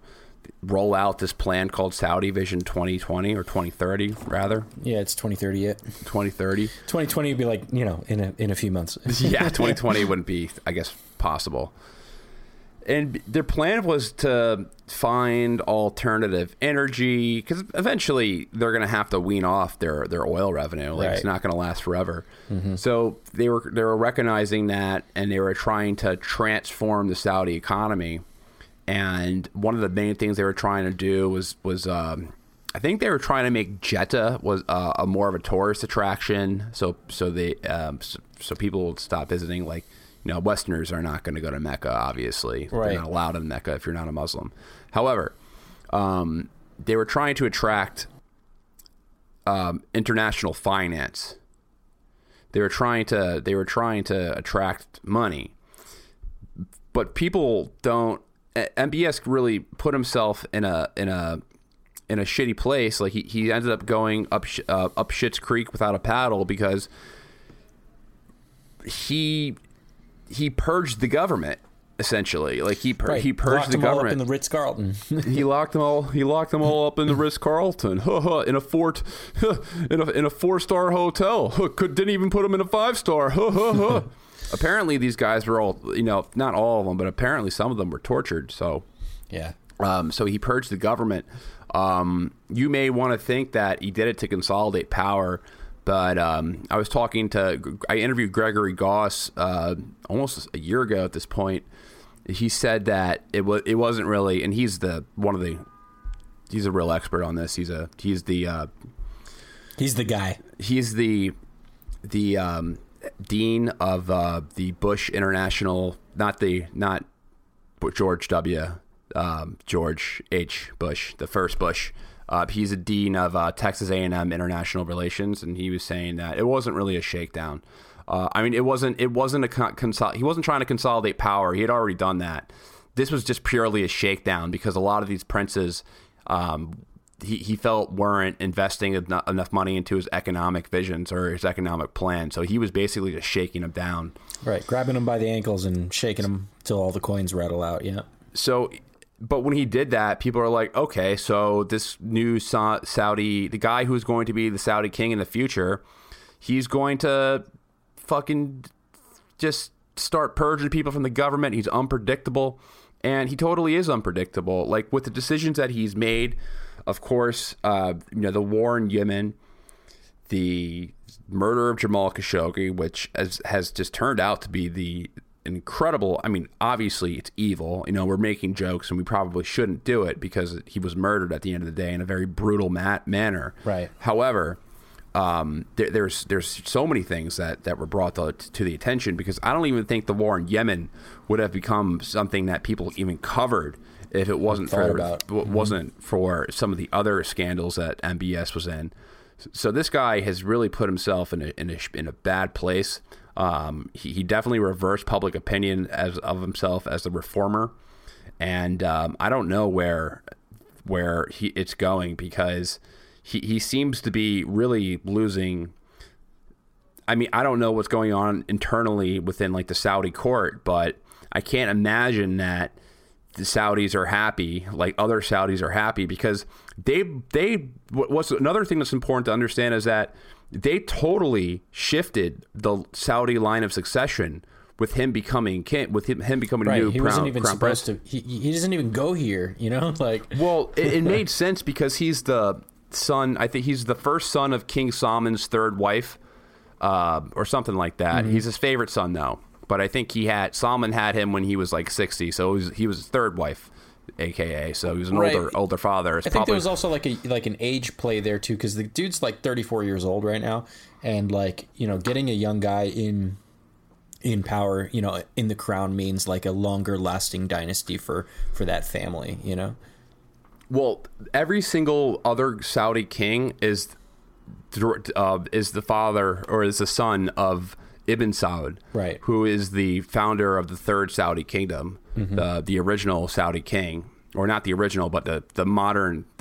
roll out this plan called Saudi Vision 2020 or 2030 rather. Yeah, it's 2030 yet. 2030. 2020 would be like, you know, in a few months. Yeah, 2020 wouldn't be, I guess, possible. And their plan was to find alternative energy, because eventually they're going to have to wean off their oil revenue. Like it's not going to last forever. Mm-hmm. So they were recognizing that, and they were trying to transform the Saudi economy. And one of the main things they were trying to do was I think they were trying to make Jeddah was a more of a tourist attraction. So people would stop visiting. Like, you know, Westerners are not going to go to Mecca, obviously. Right. They're not allowed in Mecca if you're not a Muslim. However, they were trying to attract international finance. They were trying to attract money, but people don't. MBS really put himself in a shitty place. Like he ended up going up Schitt's Creek without a paddle, because he purged the government essentially. Like he purged the government. Locked them all up in the Ritz Carlton. He locked them all up in the Ritz Carlton in a 4-star hotel. Didn't even put them in a 5-star. Apparently these guys were all, you know, not all of them, but apparently some of them were tortured. So, yeah. So he purged the government. You may want to think that he did it to consolidate power, but I interviewed Gregory Goss almost a year ago at this point. He said that it wasn't really, and he's a real expert on this. He's the guy. He's the dean of the Bush International, not George W. George H. Bush, the first Bush. He's a dean of Texas A&M International Relations, and he was saying that it wasn't really a shakedown. I mean, it wasn't he wasn't trying to consolidate power. He had already done that. This was just purely a shakedown, because a lot of these princes, he felt weren't investing enough money into his economic visions or his economic plan. So he was basically just shaking them down. Right. Grabbing them by the ankles and shaking them till all the coins rattle out. Yeah. So, but when he did that, people are like, okay, so this new Saudi, the guy who's going to be the Saudi king in the future, he's going to fucking just start purging people from the government. He's unpredictable. And he totally is unpredictable. Like with the decisions that he's made, of course, you know, the war in Yemen, the murder of Jamal Khashoggi, which has just turned out to be the incredible. I mean, obviously, it's evil. You know, we're making jokes, and we probably shouldn't do it, because he was murdered at the end of the day in a very brutal manner. Right. However, there's so many things that were brought to the attention, because I don't even think the war in Yemen would have become something that people even covered if it wasn't for some of the other scandals that MBS was in. So this guy has really put himself in a bad place. He definitely reversed public opinion of himself as a reformer, and I don't know where it's going, because he seems to be really losing. I mean, I don't know what's going on internally within like the Saudi court, but I can't imagine that the Saudis are happy, like other Saudis are happy, because what's another thing that's important to understand is that they totally shifted the Saudi line of succession with him becoming king, with him becoming a new crown. He wasn't even supposed to. He doesn't even go here, you know. Like, well, it made sense because he's the son. I think he's the first son of King Salman's third wife, or something like that. Mm-hmm. He's his favorite son, though. But I think Salman had him when he was like 60, so he was his third wife, aka. So he was an older father. It's I think probably... there was also like an age play there too, because the dude's like 34 years old right now, and like, you know, getting a young guy in power, you know, in the crown means like a longer lasting dynasty for that family, you know. Well, every single other Saudi king is the father or is the son of Ibn Saud, right? Who is the founder of the third Saudi kingdom, mm-hmm. The original Saudi king, or not the original, but the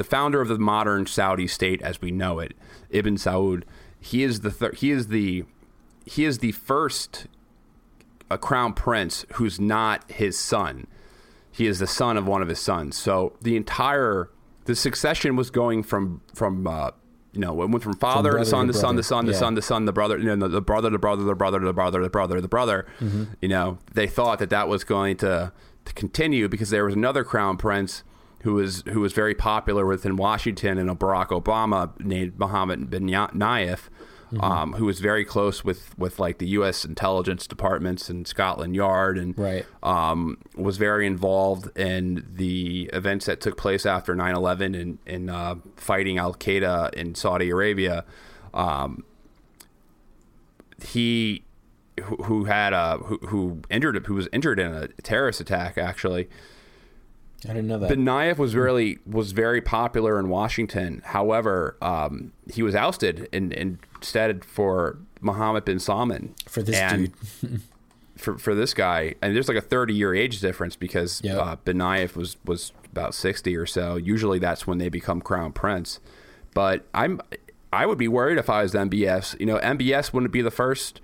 founder of the modern Saudi state as we know it, Ibn Saud. He is the first crown prince who's not his son. He is the son of one of his sons. So the succession was going from you know, it went from father to son to son to son to son to son, the brother, you know, the brother to brother, the brother to brother, the brother to brother. Mm-hmm. You know, they thought that was going to continue because there was another crown prince who was very popular within Washington and Barack Obama named Mohammed bin Nayef, mm-hmm. Who was very close with like the U.S. intelligence departments and Scotland Yard, and was very involved in the events that took place after 9/11 and fighting Al Qaeda in Saudi Arabia. He was injured in a terrorist attack. Actually, I didn't know that. Bin Nayef was very popular in Washington. However, he was ousted and instead for Mohammed bin Salman. For this dude. for this guy. And there's like a 30-year age difference because bin Nayef was about 60 or so. Usually that's when they become crown prince. But I would be worried if I was MBS. You know, MBS wouldn't be the first.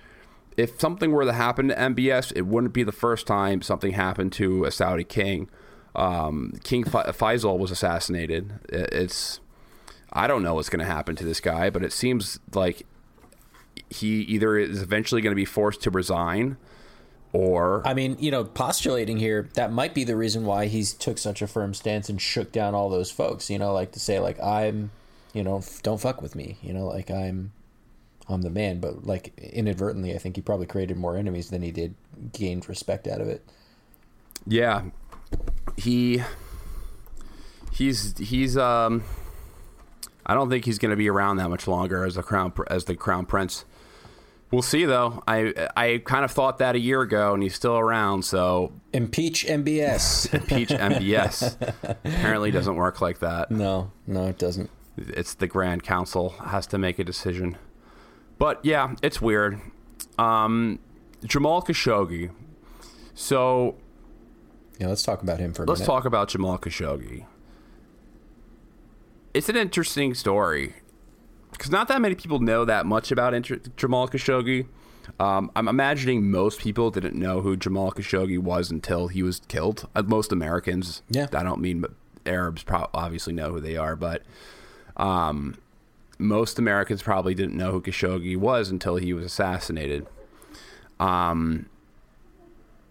If something were to happen to MBS, it wouldn't be the first time something happened to a Saudi king. King Faisal was assassinated. I don't know what's going to happen to this guy, but it seems like he either is eventually going to be forced to resign, or I mean, you know, postulating here, that might be the reason why he took such a firm stance and shook down all those folks. You know, like to say, like, I'm, you know, don't fuck with me. You know, like I'm the man. But like inadvertently, I think he probably created more enemies than he did gained respect out of it. Yeah. He's I don't think he's going to be around that much longer as the crown prince. We'll see though. I kind of thought that a year ago, and he's still around. So impeach MBS. Impeach MBS. Apparently doesn't work like that. No, it doesn't. It's the Grand Council has to make a decision. But yeah, it's weird. Jamal Khashoggi. So. Yeah, let's talk about him for a minute. Let's talk about Jamal Khashoggi. It's an interesting story because not that many people know that much about Jamal Khashoggi. I'm imagining most people didn't know who Jamal Khashoggi was until he was killed. Most Americans, I don't mean Arabs, obviously know who they are, but most Americans probably didn't know who Khashoggi was until he was assassinated.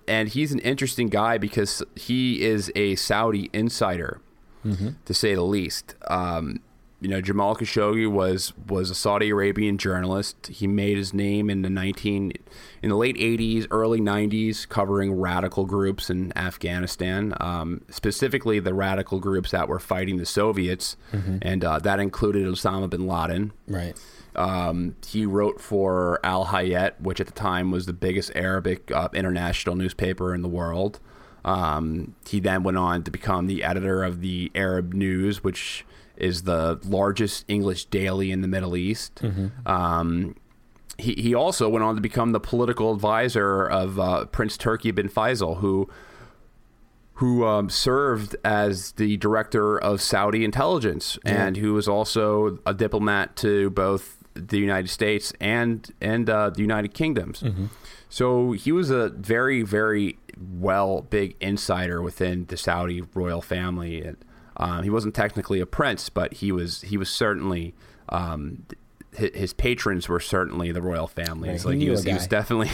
And he's an interesting guy because he is a Saudi insider, mm-hmm. to say the least. You know, Jamal Khashoggi was a Saudi Arabian journalist. He made his name in the late 80s, early 90s, covering radical groups in Afghanistan, specifically the radical groups that were fighting the Soviets, mm-hmm. and that included Osama bin Laden. Right. He wrote for Al Hayat, which at the time was the biggest Arabic international newspaper in the world. He then went on to become the editor of the Arab News, which is the largest English daily in the Middle East. Mm-hmm. He also went on to become the political advisor of Prince Turki bin Faisal, who served as the director of Saudi intelligence, mm-hmm. and who was also a diplomat to both the United States and the United Kingdoms. Mm-hmm. So he was a very, very big insider within the Saudi royal family. And, he wasn't technically a prince, but he was certainly, his patrons were certainly the royal family. Right. He was definitely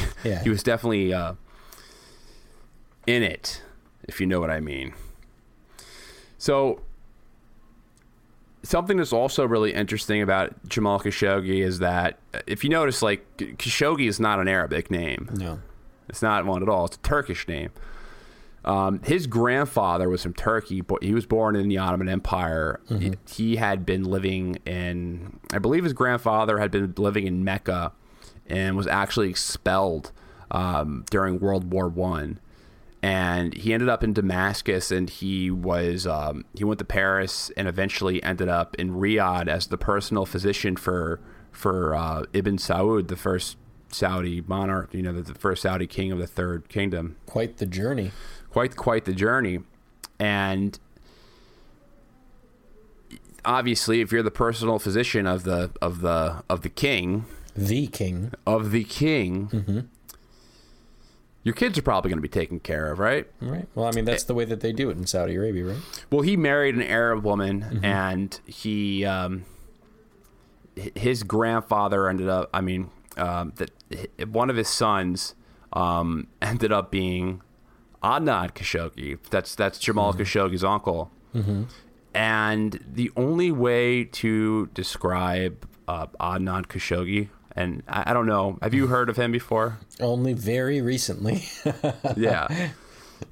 in it, if you know what I mean. So something that's also really interesting about Jamal Khashoggi is that, if you notice, like, Khashoggi is not an Arabic name. No. It's not one at all. It's a Turkish name. His grandfather was from Turkey, but he was born in the Ottoman Empire. Mm-hmm. He had been living in, I believe his grandfather had been living in Mecca and was actually expelled during World War I. And he ended up in Damascus, and he was he went to Paris and eventually ended up in Riyadh as the personal physician for Ibn Saud, the first Saudi monarch, you know, the first Saudi king of the Third Kingdom. Quite the journey. Quite the journey. And obviously, if you're the personal physician of the king. Mm-hmm. Your kids are probably going to be taken care of, right? Right. Well, I mean, that's the way that they do it in Saudi Arabia, right? Well, he married an Arab woman, mm-hmm. and he, his grandfather ended up, I mean, that one of his sons ended up being Adnan Khashoggi. That's Jamal mm-hmm. Khashoggi's uncle. Mm-hmm. And the only way to describe Adnan Khashoggi, and I don't know, have you heard of him before? Only very recently. Yeah.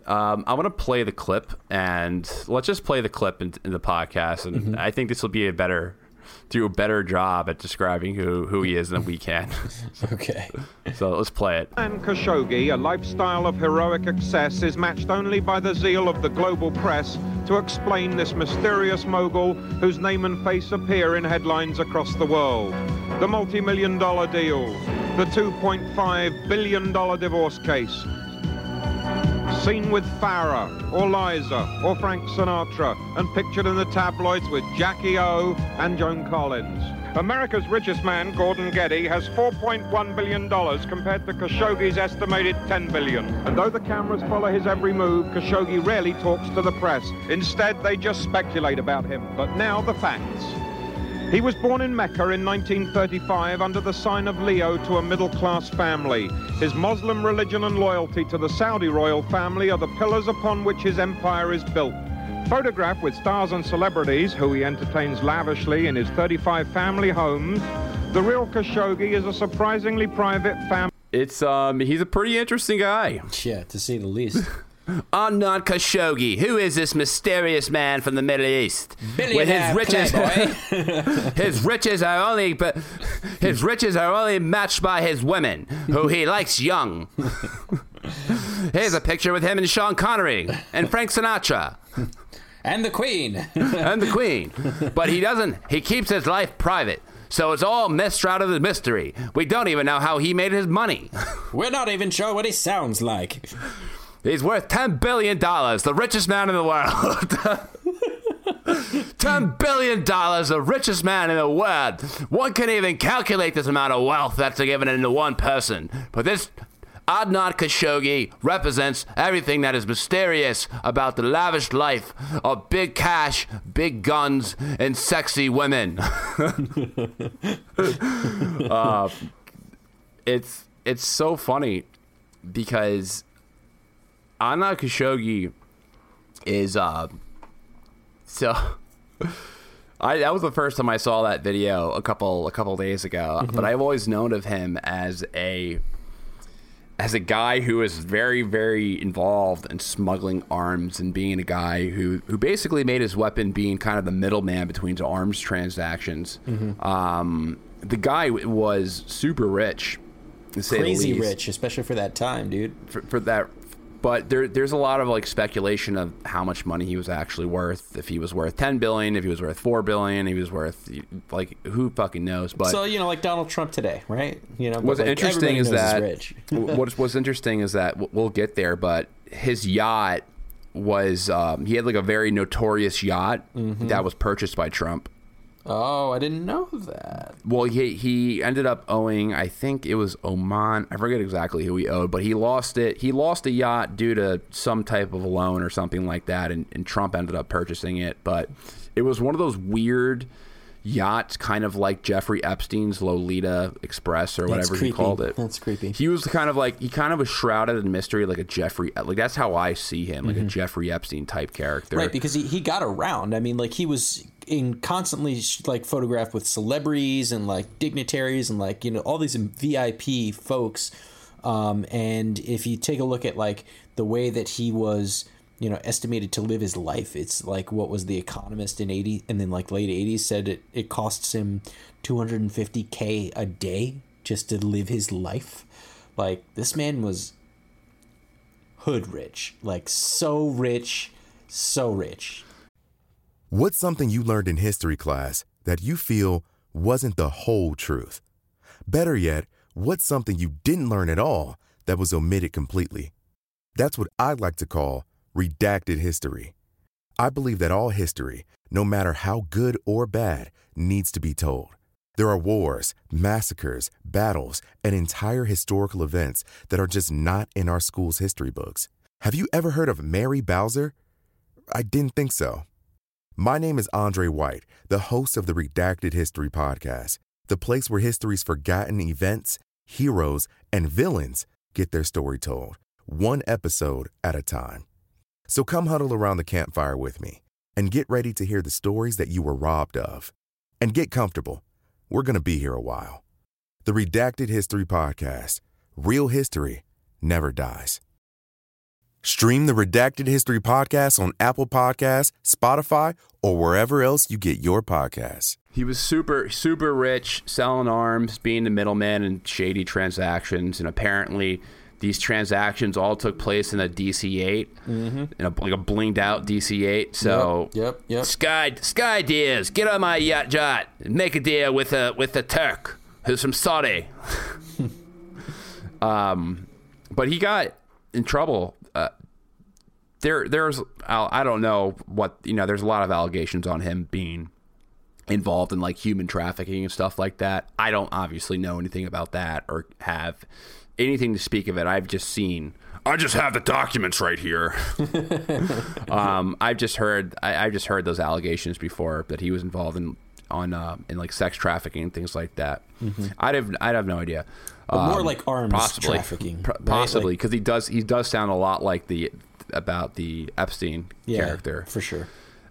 I want to play the clip, and let's just play the clip in the podcast, and mm-hmm. I think this will be do a better job at describing who he is than we can. Okay. So let's play it. Adnan Khashoggi, a lifestyle of heroic excess, is matched only by the zeal of the global press to explain this mysterious mogul whose name and face appear in headlines across the world. The multi-million-dollar deals, the $2.5 billion divorce case, seen with Farah, or Liza, or Frank Sinatra, and pictured in the tabloids with Jackie O and Joan Collins. America's richest man, Gordon Gekke, has $4.1 billion compared to Khashoggi's estimated $10 billion. And though the cameras follow his every move, Khashoggi rarely talks to the press. Instead, they just speculate about him. But now the facts. He was born in Mecca in 1935 under the sign of Leo to a middle-class family. His Muslim religion and loyalty to the Saudi royal family are the pillars upon which his empire is built. Photographed with stars and celebrities, who he entertains lavishly in his 35 family homes, the real Khashoggi is a surprisingly private family. It's, he's a pretty interesting guy. Yeah, to say the least. Adnan Khashoggi, who is this mysterious man from the Middle East? With his riches, his riches are only matched by his women, who he likes young. Here's a picture with him and Sean Connery and Frank Sinatra. And the Queen. But he keeps his life private. So it's all messed out of the mystery. We don't even know how he made his money. We're not even sure what he sounds like. He's worth $10 billion, the richest man in the world. $10 billion, the richest man in the world. One can't even calculate this amount of wealth that's given into one person. But this Adnan Khashoggi represents everything that is mysterious about the lavish life of big cash, big guns, and sexy women. It's so funny because Adnan Khashoggi is, that was the first time I saw that video a couple days ago, mm-hmm. but I've always known of him as a guy who is very, very involved in smuggling arms and being a guy who basically made his weapon being kind of the middleman between the arms transactions. Mm-hmm. The guy was super rich, to say the least. Crazy rich, especially for that time, dude. For that. But there's a lot of like speculation of how much money he was actually worth. If he was worth $10 billion, if he was worth $4 billion, if he was worth like who fucking knows. But so you know, like Donald Trump today, right? You know, what's interesting is that what's interesting is that we'll get there. But his yacht was he had like a very notorious yacht mm-hmm. that was purchased by Trump. Oh, I didn't know that. Well, he ended up owing, I think it was Oman. I forget exactly who he owed, but he lost it. He lost a yacht due to some type of a loan or something like that, and Trump ended up purchasing it. But it was one of those weird yacht, kind of like Jeffrey Epstein's Lolita Express or whatever he called it. That's creepy. He was kind of like, he kind of was shrouded in mystery, like a Jeffrey, like that's how I see him, like a Jeffrey Epstein type character. Right, because he got around. I mean, like he was in constantly like photographed with celebrities and like dignitaries and like, you know, all these VIP folks. And if you take a look at like the way that he was, you know, estimated to live his life, it's like what was The Economist in 80 and then like late 80s said it costs him $250K a day just to live his life. Like this man was hood rich, like so rich, so rich. What's something you learned in history class that you feel wasn't the whole truth? Better yet, what's something you didn't learn at all that was omitted completely? That's what I like to call redacted history. I believe that all history, no matter how good or bad, needs to be told. There are wars, massacres, battles, and entire historical events that are just not in our school's history books. Have you ever heard of Mary Bowser? I didn't think so. My name is Andre White, the host of the Redacted History Podcast, the place where history's forgotten events, heroes, and villains get their story told, one episode at a time. So come huddle around the campfire with me and get ready to hear the stories that you were robbed of. And get comfortable. We're going to be here a while. The Redacted History Podcast. Real history never dies. Stream the Redacted History Podcast on Apple Podcasts, Spotify, or wherever else you get your podcasts. He was super, super rich, selling arms, being the middleman in shady transactions, and apparently these transactions all took place in a DC-8, in a blinged-out DC-8. So, yep. Sky deals, get on my yacht, and make a deal with a Turk who's from Saudi. But he got in trouble. There's I don't know what, you know. There's a lot of allegations on him being involved in like human trafficking and stuff like that. I don't obviously know anything about that or have anything to speak of it. I just have the documents right here. I've just heard those allegations before that he was involved in like sex trafficking and things like that. I'd have no idea. More like arms trafficking, possibly, because right? Like, he does sound a lot like the Epstein character for sure.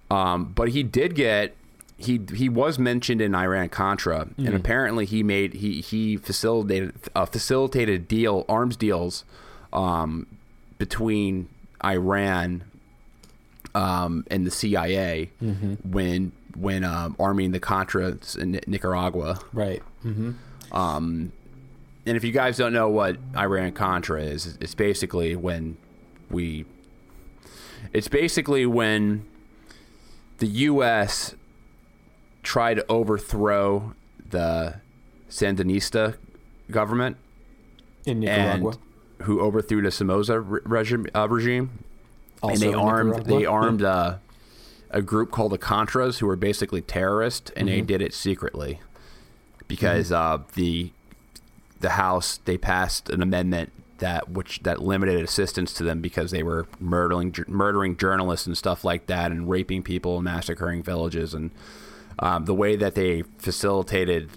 But he did get. He was mentioned in Iran-Contra, and apparently he facilitated arms deals between Iran and the CIA when arming the Contras in Nicaragua. Right. And if you guys don't know what Iran-Contra is, it's basically when the U.S. try to overthrow the Sandinista government in Nicaragua, who overthrew the Somoza regime. Also, and they armed a group called the Contras, who were basically terrorists, and they did it secretly because the House, they passed an amendment that limited assistance to them because they were murdering journalists and stuff like that, and raping people and massacring villages. And the way that they facilitated,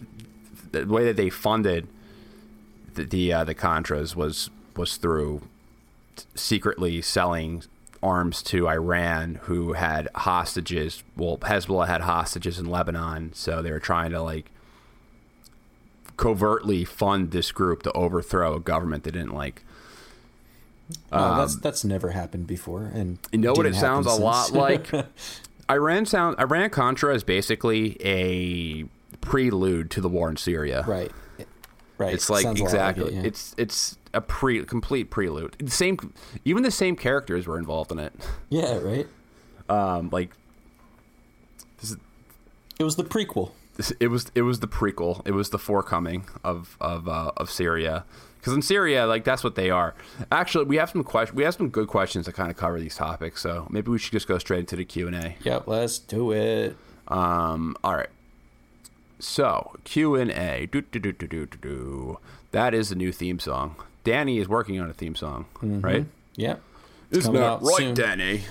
the way that they funded the Contras was through secretly selling arms to Iran, who had hostages. Well, Hezbollah had hostages in Lebanon, so they were trying to like covertly fund this group to overthrow a government they didn't like. That's never happened before, and you know what it sounds a lot like. Iran-Contra is basically a prelude to the war in Syria. Right. It's like, exactly. Like it, yeah. It's a complete prelude. Even the same characters were involved in it. Yeah, right. It was the prequel. It was the prequel. It was the forecoming of Syria. Because in Syria, like, that's what they are. Actually, we have some good questions to kind of cover these topics, so maybe we should just go straight into the Q&A. Yep, let's do it. All right. So, Q&A. That is the new theme song. Danny is working on a theme song, right? Yep. It's not right, soon. Danny.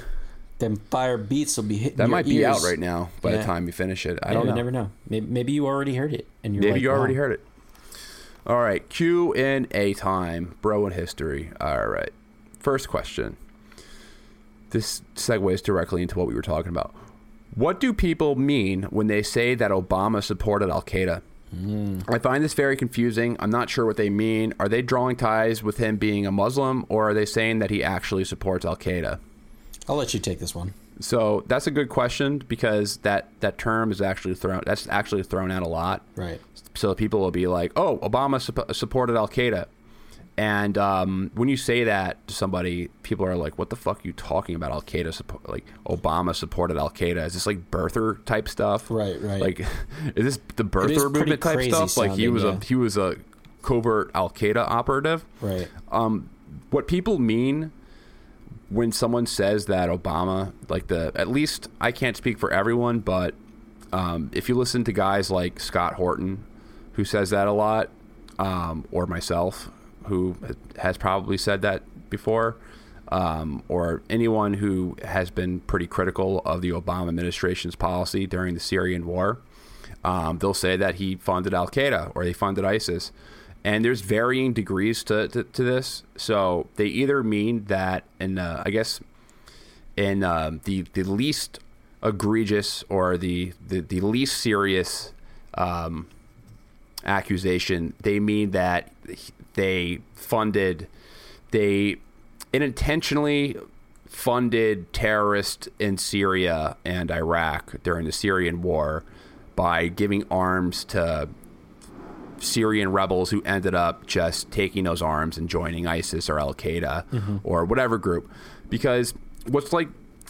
Them fire beats will be hitting your ears. That might be out right now by the time you finish it. I don't know. You never know. Maybe you already heard it. And you're maybe you already heard it. All right. Q&A time. Bro in history. All right. First question. This segues directly into what we were talking about. What do people mean when they say that Obama supported al-Qaeda? I find this very confusing. I'm not sure what they mean. Are they drawing ties with him being a Muslim, or are they saying that he actually supports al-Qaeda? I'll let you take this one. So that's a good question, because that term is actually thrown out a lot. Right. So people will be like, oh, Obama supported al-Qaeda. And when you say that to somebody, people are like, what the fuck are you talking about? Al-Qaeda like Obama supported al-Qaeda. Is this like birther type stuff? Right. Like, is this the birther movement type stuff? Sounding, like he was a covert al-Qaeda operative. Right. What people mean when someone says that Obama, like at least I can't speak for everyone, but if you listen to guys like Scott Horton, who says that a lot, or myself, who has probably said that before, or anyone who has been pretty critical of the Obama administration's policy during the Syrian war, they'll say that he funded al-Qaeda or they funded ISIS. And there's varying degrees to this. So they either mean that, and I guess in the least egregious or the least serious accusation, they mean that they intentionally funded terrorists in Syria and Iraq during the Syrian war by giving arms to Syrian rebels who ended up just taking those arms and joining ISIS or al-Qaeda or whatever group. Because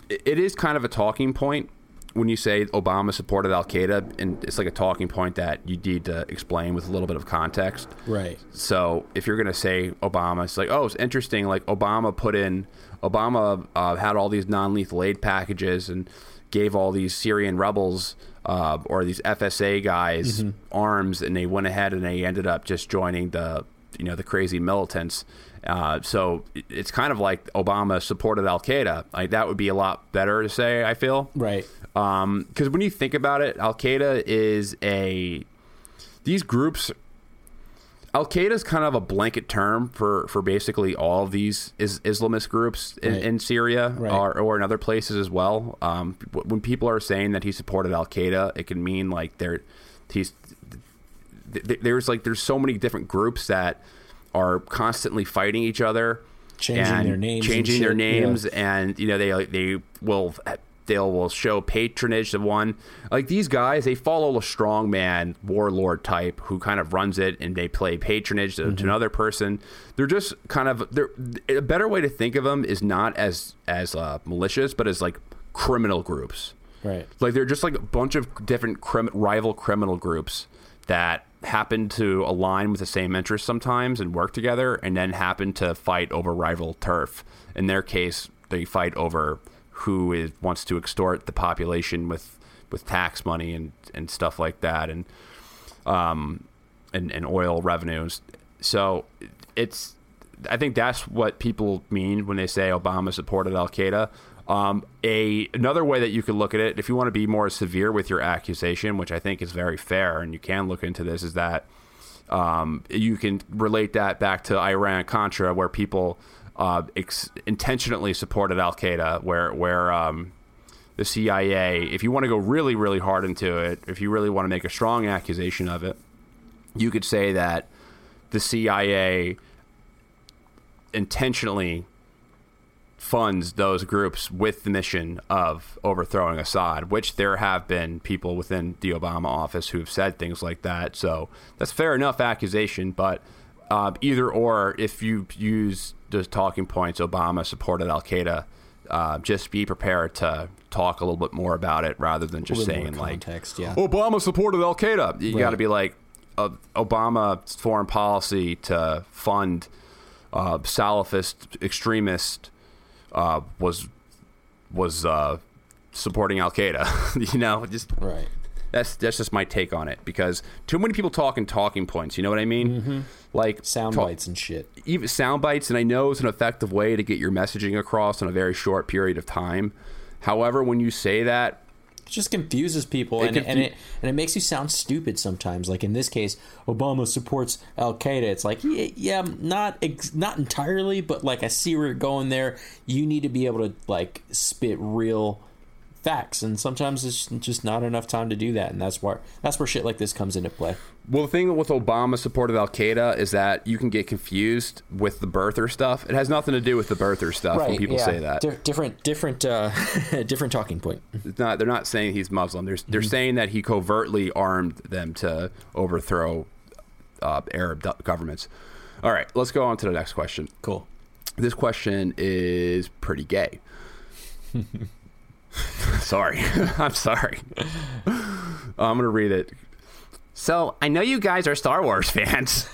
it is kind of a talking point when you say Obama supported al-Qaeda, and it's like a talking point that you need to explain with a little bit of context. Right. So if you're going to say Obama, it's like, oh, it's interesting. Like Obama had all these non-lethal aid packages and gave all these Syrian rebels or these FSA guys arms, and they went ahead and they ended up just joining the crazy militants. So it's kind of like Obama supported al-Qaeda. Like that would be a lot better to say, I feel. Right. Because when you think about it, al-Qaeda is these groups. Al-Qaeda is kind of a blanket term for basically all of these Islamist groups in Syria or in other places as well. When people are saying that he supported al-Qaeda, it can mean like there's so many different groups that are constantly fighting each other, changing their names, and they will show patronage to one. Like these guys, they follow a strongman warlord type who kind of runs it, and they play patronage to another person. They're just kind of a better way to think of them is not as malicious, but as like criminal groups. Right. Like they're just like a bunch of different rival criminal groups that happen to align with the same interests sometimes and work together, and then happen to fight over rival turf. In their case, they fight over who wants to extort the population with tax money and stuff like that, and oil revenues. So I think that's what people mean when they say Obama supported al-Qaeda. Another way that you could look at it, if you want to be more severe with your accusation, which I think is very fair, and you can look into this, is that you can relate that back to Iran-Contra, where people intentionally supported al-Qaeda, where the CIA, if you want to go really, really hard into it, if you really want to make a strong accusation of it, you could say that the CIA intentionally funds those groups with the mission of overthrowing Assad, which there have been people within the Obama office who have said things like that. So that's fair enough accusation, but either or, if you use the talking points Obama supported al-Qaeda, just be prepared to talk a little bit more about it rather than just saying context, like Obama supported al-Qaeda. You got to be like Obama's foreign policy to fund Salafist extremists was supporting al-Qaeda. That's just my take on it, because too many people talk in talking points, you know what I mean? Like sound bites and shit. Even sound bites, and I know it's an effective way to get your messaging across in a very short period of time. However, when you say that, it just confuses people, and it makes you sound stupid sometimes. Like in this case, Obama supports Al Qaeda. It's like, yeah, not entirely, but like I see where you're going there. You need to be able to like spit real facts, and sometimes it's just not enough time to do that, and that's where shit like this comes into play. Well, the thing with Obama's support of Al Qaeda is that you can get confused with the birther stuff. It has nothing to do with the birther stuff, right, when people say that. Different different talking point. It's not, they're not saying he's Muslim. They're saying that he covertly armed them to overthrow Arab governments. All right, let's go on to the next question. Cool. This question is pretty gay. I'm sorry. I'm going to read it. So, I know you guys are Star Wars fans.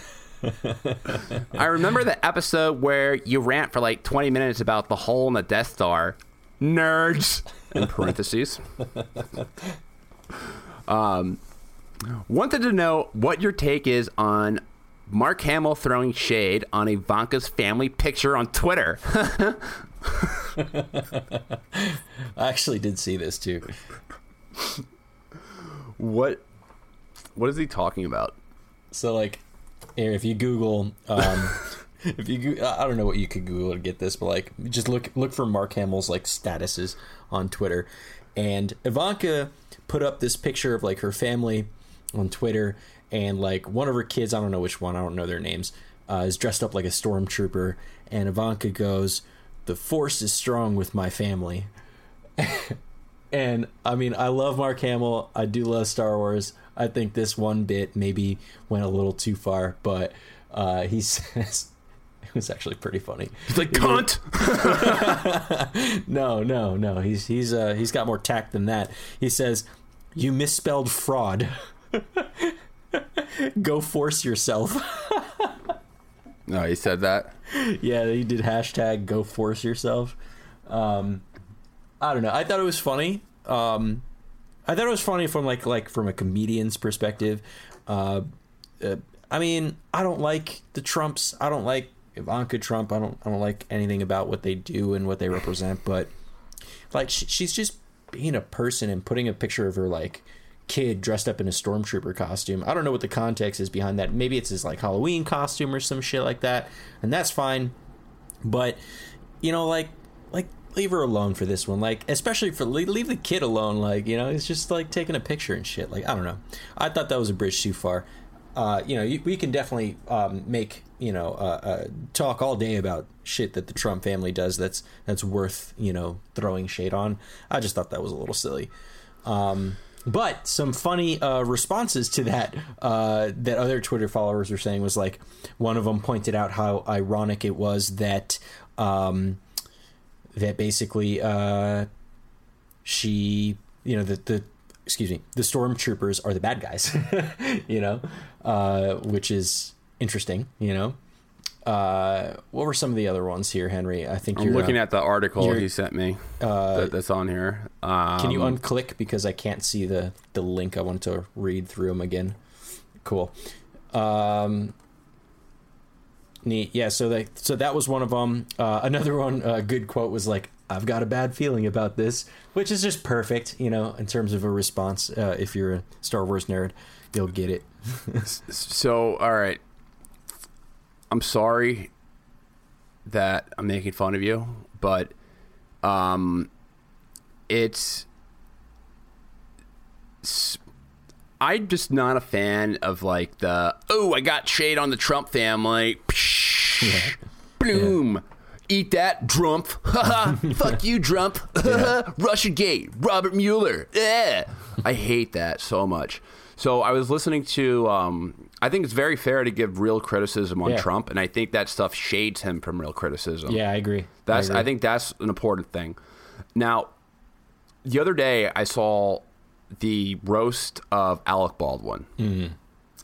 I remember the episode where you rant for like 20 minutes about the hole in the Death Star. Nerds! In parentheses. Wanted to know what your take is on Mark Hamill throwing shade on Ivanka's family picture on Twitter. I actually did see this too. What is he talking about? So like, if you Google, I don't know what you could Google to get this, but like, just look for Mark Hamill's like statuses on Twitter, and Ivanka put up this picture of like her family on Twitter, and like one of her kids, I don't know which one, I don't know their names, is dressed up like a stormtrooper, and Ivanka goes, "The force is strong with my family." And I mean, I love Mark Hamill. I do love Star Wars. I think this one bit maybe went a little too far, but he says, it was actually pretty funny. He's like, "Cunt!" No. He's got more tact than that. He says, "You misspelled fraud. Go force yourself." No, he said that. Yeah, he did hashtag go force yourself. I don't know. I thought it was funny. I thought it was funny from like from a comedian's perspective. I mean, I don't like the Trumps. I don't like Ivanka Trump. I don't like anything about what they do and what they represent. But like, she's just being a person and putting a picture of her like kid dressed up in a stormtrooper costume. I don't know what the context is behind that. Maybe it's his like Halloween costume or some shit like that, and that's fine. But you know, like leave her alone for this one. Like, especially for leave the kid alone. Like, you know, it's just like taking a picture and shit. Like, I don't know. I thought that was a bridge too far. You know, we can definitely make, you know, talk all day about shit that the Trump family does that's worth, you know, throwing shade on. I just thought that was a little silly. But some funny responses to that that other Twitter followers were saying was like, one of them pointed out how ironic it was that that basically she, you know, the stormtroopers are the bad guys, you know, which is interesting, you know. What were some of the other ones here, Henry? I think I'm looking at the article he sent me that's on here. Can you unclick, because I can't see the link? I want to read through them again. Cool. Neat. Yeah. So that was one of them. Another one, a good quote was like, "I've got a bad feeling about this," which is just perfect, you know, in terms of a response. If you're a Star Wars nerd, you'll get it. So, all right. I'm sorry that I'm making fun of you, but I'm just not a fan of like the, "Oh, I got shade on the Trump family. Yeah. Bloom. Yeah. Eat that, Trump. Fuck you, Trump. Russiagate. Robert Mueller." I hate that so much. So I was listening to, I think it's very fair to give real criticism on Trump, and I think that stuff shades him from real criticism. Yeah, I agree. I think that's an important thing. Now, the other day I saw the roast of Alec Baldwin. Mm-hmm.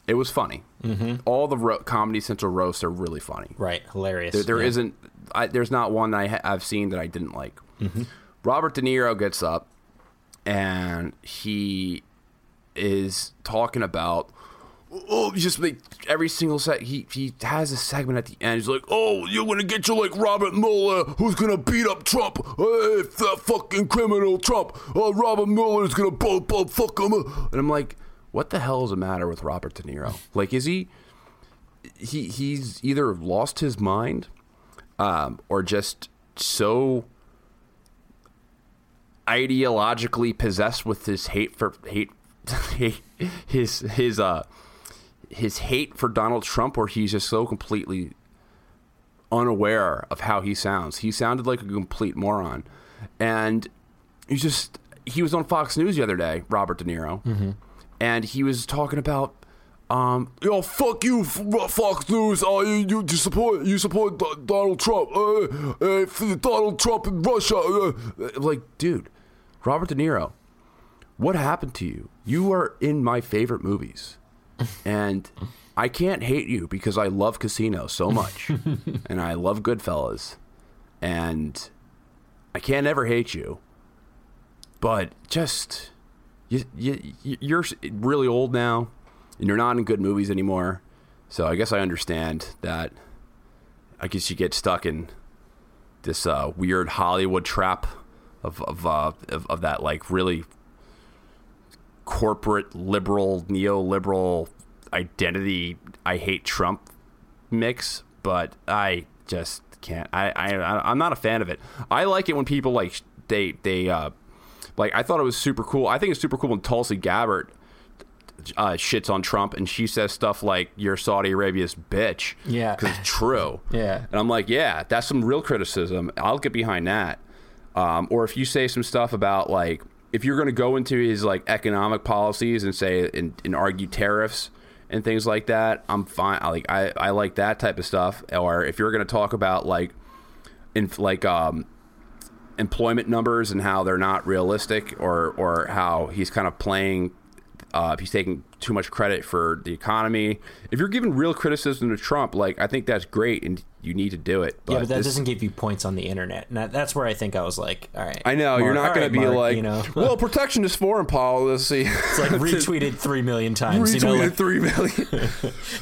It was funny. Mm-hmm. All the Comedy Central roasts are really funny. Right, hilarious. There's not one that I've seen that I didn't like. Mm-hmm. Robert De Niro gets up, and he is talking about, oh, just like every single set, he has a segment at the end. He's like, oh, you're gonna get you like Robert Mueller, who's gonna beat up Trump. If that fucking criminal Trump, Robert Mueller is gonna fuck him. And I'm like, what the hell is the matter with Robert De Niro? Like, is he's either lost his mind, or just so ideologically possessed with his hate for Donald Trump, where he's just so completely unaware of how he sounds. He sounded like a complete moron. And he was on Fox News the other day, Robert De Niro, mm-hmm. and he was talking about, yo, fuck you, Fox News. You support Donald Trump. Donald Trump in Russia. Like, dude, Robert De Niro, what happened to you? You are in my favorite movies. And I can't hate you because I love Casino so much. And I love Goodfellas. And I can't ever hate you. But just, you're really old now. And you're not in good movies anymore. So I guess I understand that. I guess you get stuck in this weird Hollywood trap of that, like, really corporate liberal, neoliberal identity. I hate Trump mix, but I just can't. I'm not a fan of it. I like it when people like they I thought it was super cool. I think it's super cool when Tulsi Gabbard shits on Trump, and she says stuff like, you're Saudi Arabia's bitch. Yeah. Because it's true. Yeah. And I'm like, yeah, that's some real criticism. I'll get behind that. Or if you say some stuff about, like, if you're going to go into his, like, economic policies and say and argue tariffs and things like that, I'm fine. I like that type of stuff. Or if you're going to talk about, like, employment numbers and how they're not realistic, or how he's kind of playing, he's taking too much credit for the economy. If you're giving real criticism to Trump, like, I think that's great, and you need to do it. But yeah, but that doesn't give you points on the internet. And that's where I think I was like, all right. I know, Mark, you're not going to be Mark, like, you know, well, protectionist foreign policy. It's like retweeted 3 million times. Retweeted, you know, like, 3 million.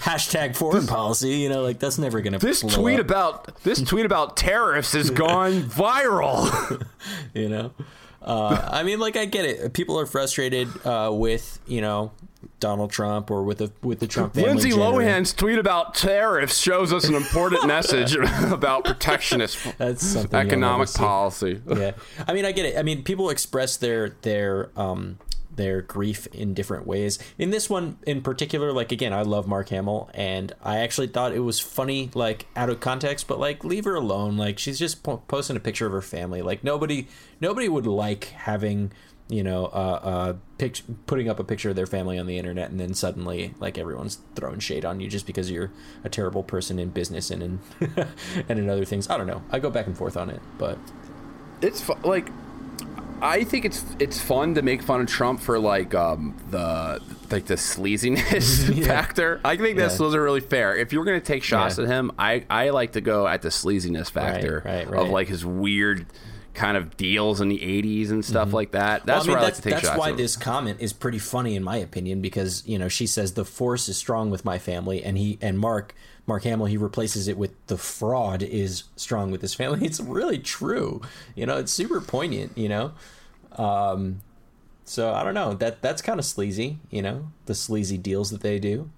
Hashtag foreign policy. You know, like, that's never going to. This tweet about tariffs has gone viral. You know. I mean, like, I get it. People are frustrated with, you know, Donald Trump, or with the Trump family. Lindsay Lohan's tweet about tariffs shows us an important message about protectionist economic policy. Yeah, I mean, I get it. I mean, people express their grief in different ways. In this one in particular, like, again, I love Mark Hamill, and I actually thought it was funny, like, out of context, but, like, leave her alone. Like, she's just posting a picture of her family. Like, nobody would like having, you know, putting up a picture of their family on the internet, and then suddenly, like, everyone's throwing shade on you just because you're a terrible person in business and in and in other things. I don't know. I go back and forth on it, but it's like, I think it's fun to make fun of Trump for, like, the sleaziness factor. I think those are really fair. If you're gonna take shots at him, I like to go at the sleaziness factor of, like, his weird kind of deals in the 80s and stuff like that. That's where I like to take shots. That's why this comment is pretty funny, in my opinion, because, you know, she says the force is strong with my family, and Mark Hamill, he replaces it with the fraud is strong with his family. It's really true. You know, it's super poignant, you know. So I don't know. That's kind of sleazy, you know, the sleazy deals that they do.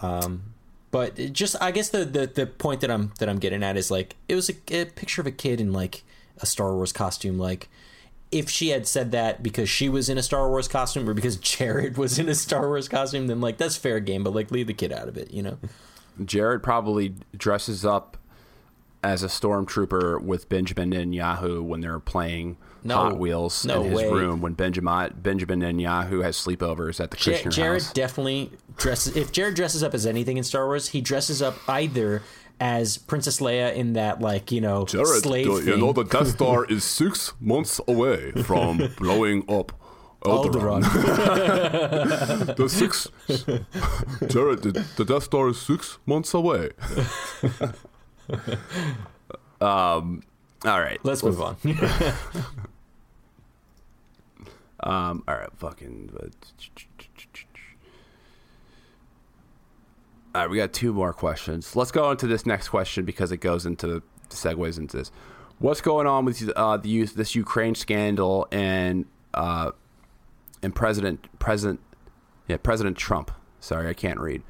But it just, I guess the point that I'm getting at is, like, it was a picture of a kid in, like, a Star Wars costume. Like, if she had said that because she was in a Star Wars costume, or because Jared was in a Star Wars costume, then, like, that's fair game, but, like, leave the kid out of it, you know. Jared probably dresses up as a stormtrooper with Benjamin Netanyahu when they're playing Hot Wheels in his room, when Benjamin Netanyahu has sleepovers at the Kushner house. Jared definitely dresses. If Jared dresses up as anything in Star Wars, he dresses up either as Princess Leia in that, like, you know, Jared, slave thing. You know, the Death Star is 6 months away from blowing up. Alderaan. Jared, the Death Star is 6 months away. All right, let's move on. All right, fucking. All right, we got two more questions. Let's go on to this next question because it goes into segues into this. What's going on with this Ukraine scandal and President Trump? Sorry, I can't read.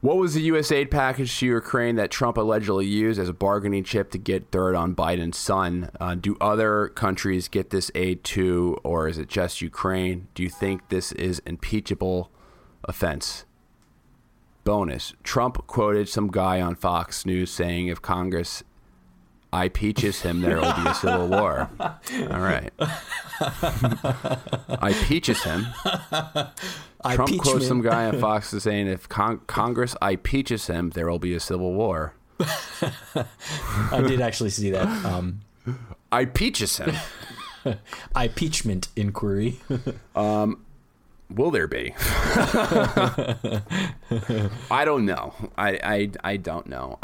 What was the U.S. aid package to Ukraine that Trump allegedly used as a bargaining chip to get dirt on Biden's son? Do other countries get this aid too, or is it just Ukraine? Do you think this is impeachable offense? Bonus. Trump quoted some guy on Fox News saying if Congress impeaches him, there will be a civil war. All right. Impeaches him. Trump quotes some guy on Fox saying, if Congress impeaches him, there will be a civil war. I did actually see that. Impeaches him. Impeachment inquiry. Will there be? I don't know. I don't know.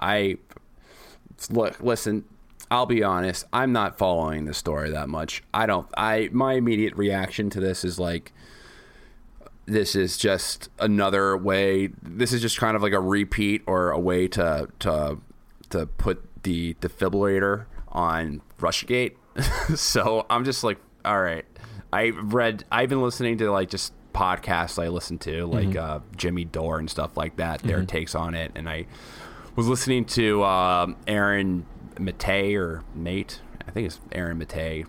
Listen, I'll be honest. I'm not following the story that much. My immediate reaction to this is like, this is just another way. This is just kind of like a repeat or a way to put the defibrillator on Russiagate. So I'm just like, all right. I've been listening to like just podcasts I listen to, like Jimmy Dore and stuff like that. Their takes on it, and I was listening to Aaron Mattei or Mate. I think it's Aaron Mattei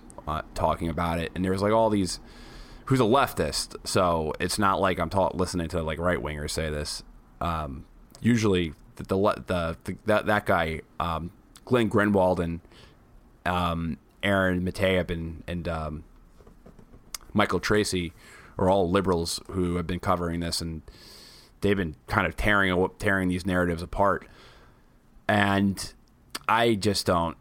talking about it, and there's like all these. Who's a leftist, so it's not like I'm listening to like right wingers say this. Usually, that guy, Glenn Greenwald and Aaron Mattei and Michael Tracy are all liberals who have been covering this, and they've been kind of tearing these narratives apart. And I just don't.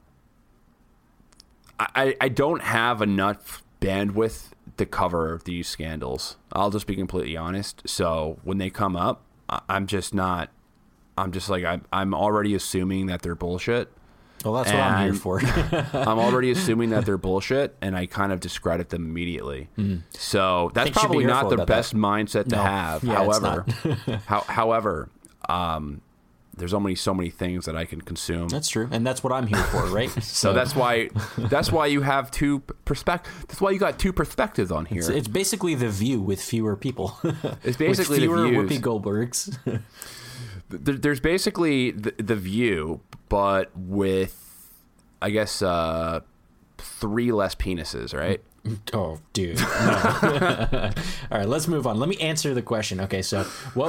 I don't have enough bandwidth to cover these scandals. I'll just be completely honest. So when they come up, I'm already assuming that they're bullshit. Well, that's what I'm here for. I'm already assuming that they're bullshit, and I kind of discredit them immediately. Mm. So that's probably not the best mindset to have. Yeah, however, there's only so many things that I can consume. That's true. And that's what I'm here for, right? So that's why you have two perspectives. That's why you got two perspectives on here. It's basically The View with fewer people. It's basically fewer The Views. Whoopi Goldbergs. There's basically the View, but with, I guess, three less penises, right? Oh, dude. No. All right, let's move on. Let me answer the question. Okay, so so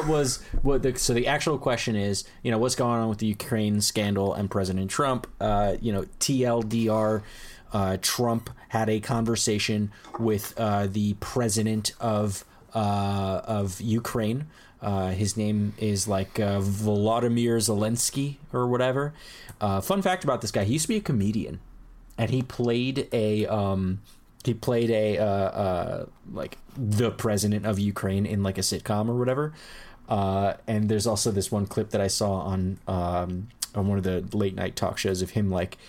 the actual question is, what's going on with the Ukraine scandal and President Trump? TLDR, Trump had a conversation with the president of Ukraine. His name is like Volodymyr Zelensky or whatever. Fun fact about this guy, he used to be a comedian, and he played like the president of Ukraine in like a sitcom or whatever. And there's also this one clip that I saw on one of the late night talk shows of him like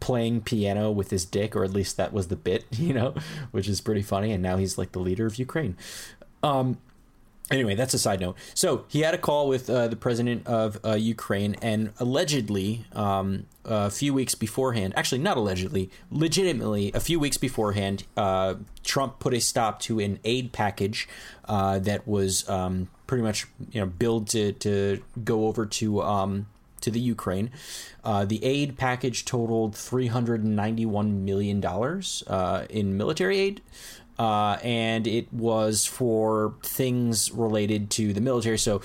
playing piano with his dick, or at least that was the bit, which is pretty funny. And now he's like the leader of Ukraine. Anyway, that's a side note. So he had a call with the president of Ukraine, and allegedly a few weeks beforehand, actually not allegedly, legitimately a few weeks beforehand, Trump put a stop to an aid package that was pretty much billed to go over to the Ukraine. The aid package totaled $391 million in military aid. And it was for things related to the military. So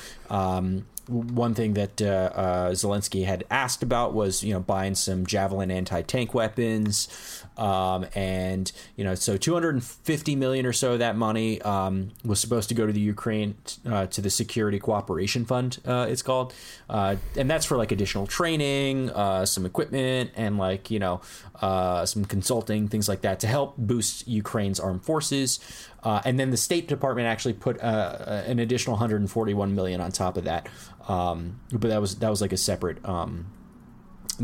one thing that Zelensky had asked about was, buying some Javelin anti-tank weapons. So $250 million or so of that money was supposed to go to the Ukraine, to the Security Cooperation Fund, it's called. And that's for like additional training, some equipment, and like, some consulting, things like that, to help boost Ukraine's armed forces. And then the State Department actually put an additional $141 million on top of that. But that was like a separate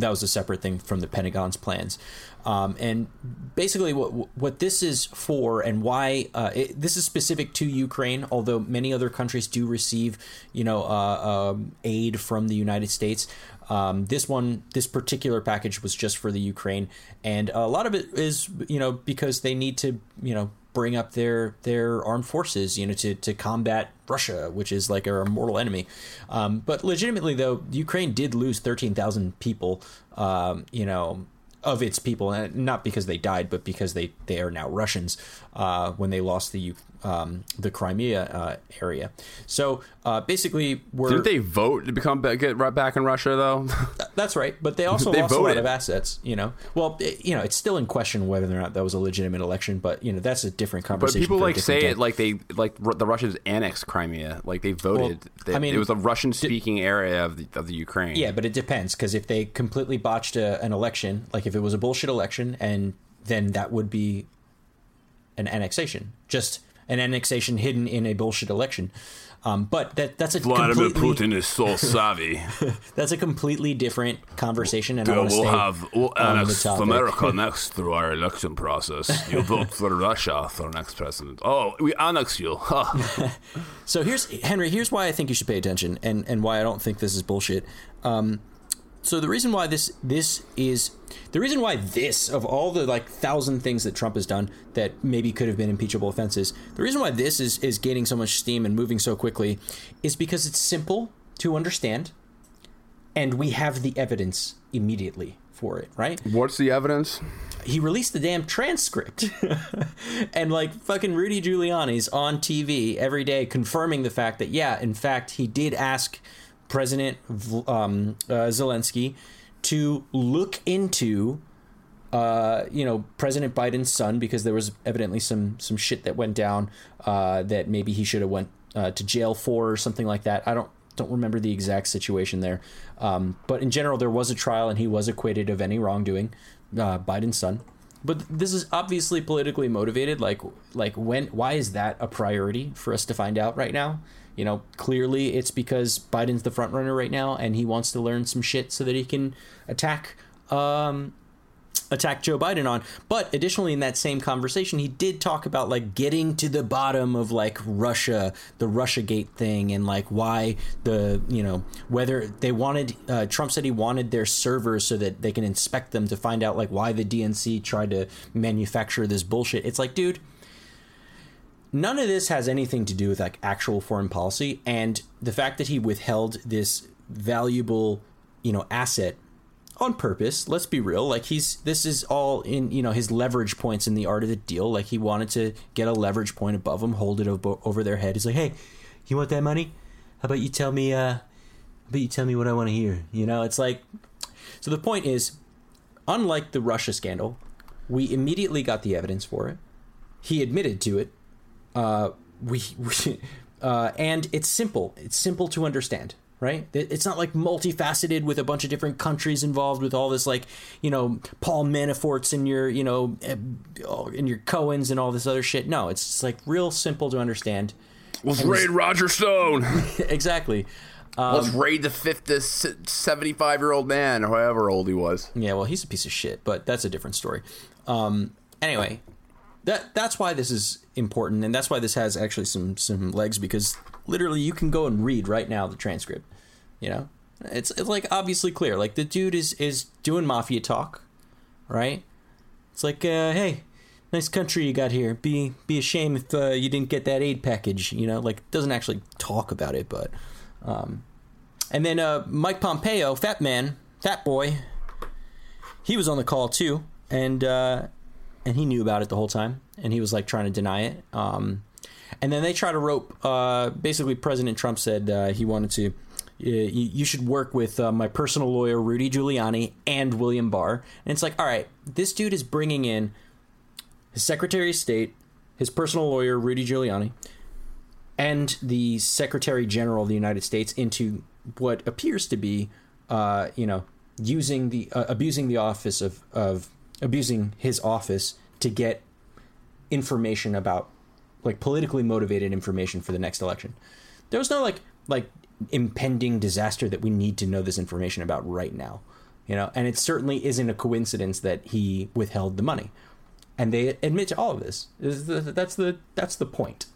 that was a separate thing from the Pentagon's plans. And basically what this is for and why this is specific to Ukraine, although many other countries do receive, aid from the United States. This particular package was just for the Ukraine. And a lot of it is, because they need to, bring up their armed forces, to combat Russia, which is like our mortal enemy. But legitimately, though, Ukraine did lose 13,000 people, of its people, and not because they died, but because they are now Russians when they lost the Crimea area. So basically, didn't they vote to get right back in Russia though? That's right, but they also lost a lot of assets. Well, it's still in question whether or not that was a legitimate election, but that's a different conversation. But people the Russians annexed Crimea, like they voted. Well, it was a Russian-speaking area of the Ukraine. Yeah, but it depends, because if they completely botched an election, like if it was a bullshit election, and then that would be an annexation, just. An annexation hidden in a bullshit election. But that's a Vladimir Putin is so savvy. That's a completely different conversation. And we'll annex America next through our election process. You vote for Russia for next president. Oh, we annex you. Huh. So here's why I think you should pay attention and why I don't think this is bullshit. So the reason why this of all the like 1,000 things that Trump has done that maybe could have been impeachable offenses, the reason why this is gaining so much steam and moving so quickly is because it's simple to understand and we have the evidence immediately for it, right? What's the evidence? He released the damn transcript and like fucking Rudy Giuliani's on TV every day confirming the fact that, yeah, in fact, he did ask President Zelensky to look into, President Biden's son, because there was evidently some shit that went down that maybe he should have went to jail for or something like that. I don't remember the exact situation there. But in general, there was a trial and he was acquitted of any wrongdoing, Biden's son. But this is obviously politically motivated. Like why is that a priority for us to find out right now? Clearly it's because Biden's the front runner right now and he wants to learn some shit so that he can attack Joe Biden on. But additionally, in that same conversation, he did talk about like getting to the bottom of like Russia, the Russiagate thing, and like why whether they wanted Trump said he wanted their servers so that they can inspect them to find out like why the DNC tried to manufacture this bullshit. It's like, dude. None of this has anything to do with like actual foreign policy, and the fact that he withheld this valuable, asset on purpose. Let's be real. Like this is all in, his leverage points in the art of the deal. Like he wanted to get a leverage point above them, hold it over their head. He's like, hey, you want that money? How about you tell me? What I want to hear. It's like. So the point is, unlike the Russia scandal, we immediately got the evidence for it. He admitted to it. And it's simple. It's simple to understand, right? It's not like multifaceted with a bunch of different countries involved with all this, like, Paul Manafort's and your, and your Cohens and all this other shit. No, it's just like real simple to understand. Let's raid Roger Stone. Exactly. Let's raid the 75-year-old man, or however old he was. Yeah, well, he's a piece of shit, but that's a different story. Anyway. That's why this is important, and that's why this has actually some legs, because literally you can go and read right now the transcript. It's like obviously clear. Like the dude is doing mafia talk, right? It's like, hey, nice country you got here. Be a shame if you didn't get that aid package. Like doesn't actually talk about it, but and then Mike Pompeo, fat boy, he was on the call too, and he knew about it the whole time, and he was like trying to deny it. And then they try to rope. Basically, President Trump said he wanted to. You should work with my personal lawyer, Rudy Giuliani, and William Barr. And it's like, all right, this dude is bringing in his Secretary of State, his personal lawyer, Rudy Giuliani, and the Secretary General of the United States into what appears to be, abusing the office of abusing his office to get information about like politically motivated information for the next election. There was no like impending disaster that we need to know this information about right now. You know, and it certainly isn't a coincidence that he withheld the money. And they admit to all of this. That's the point.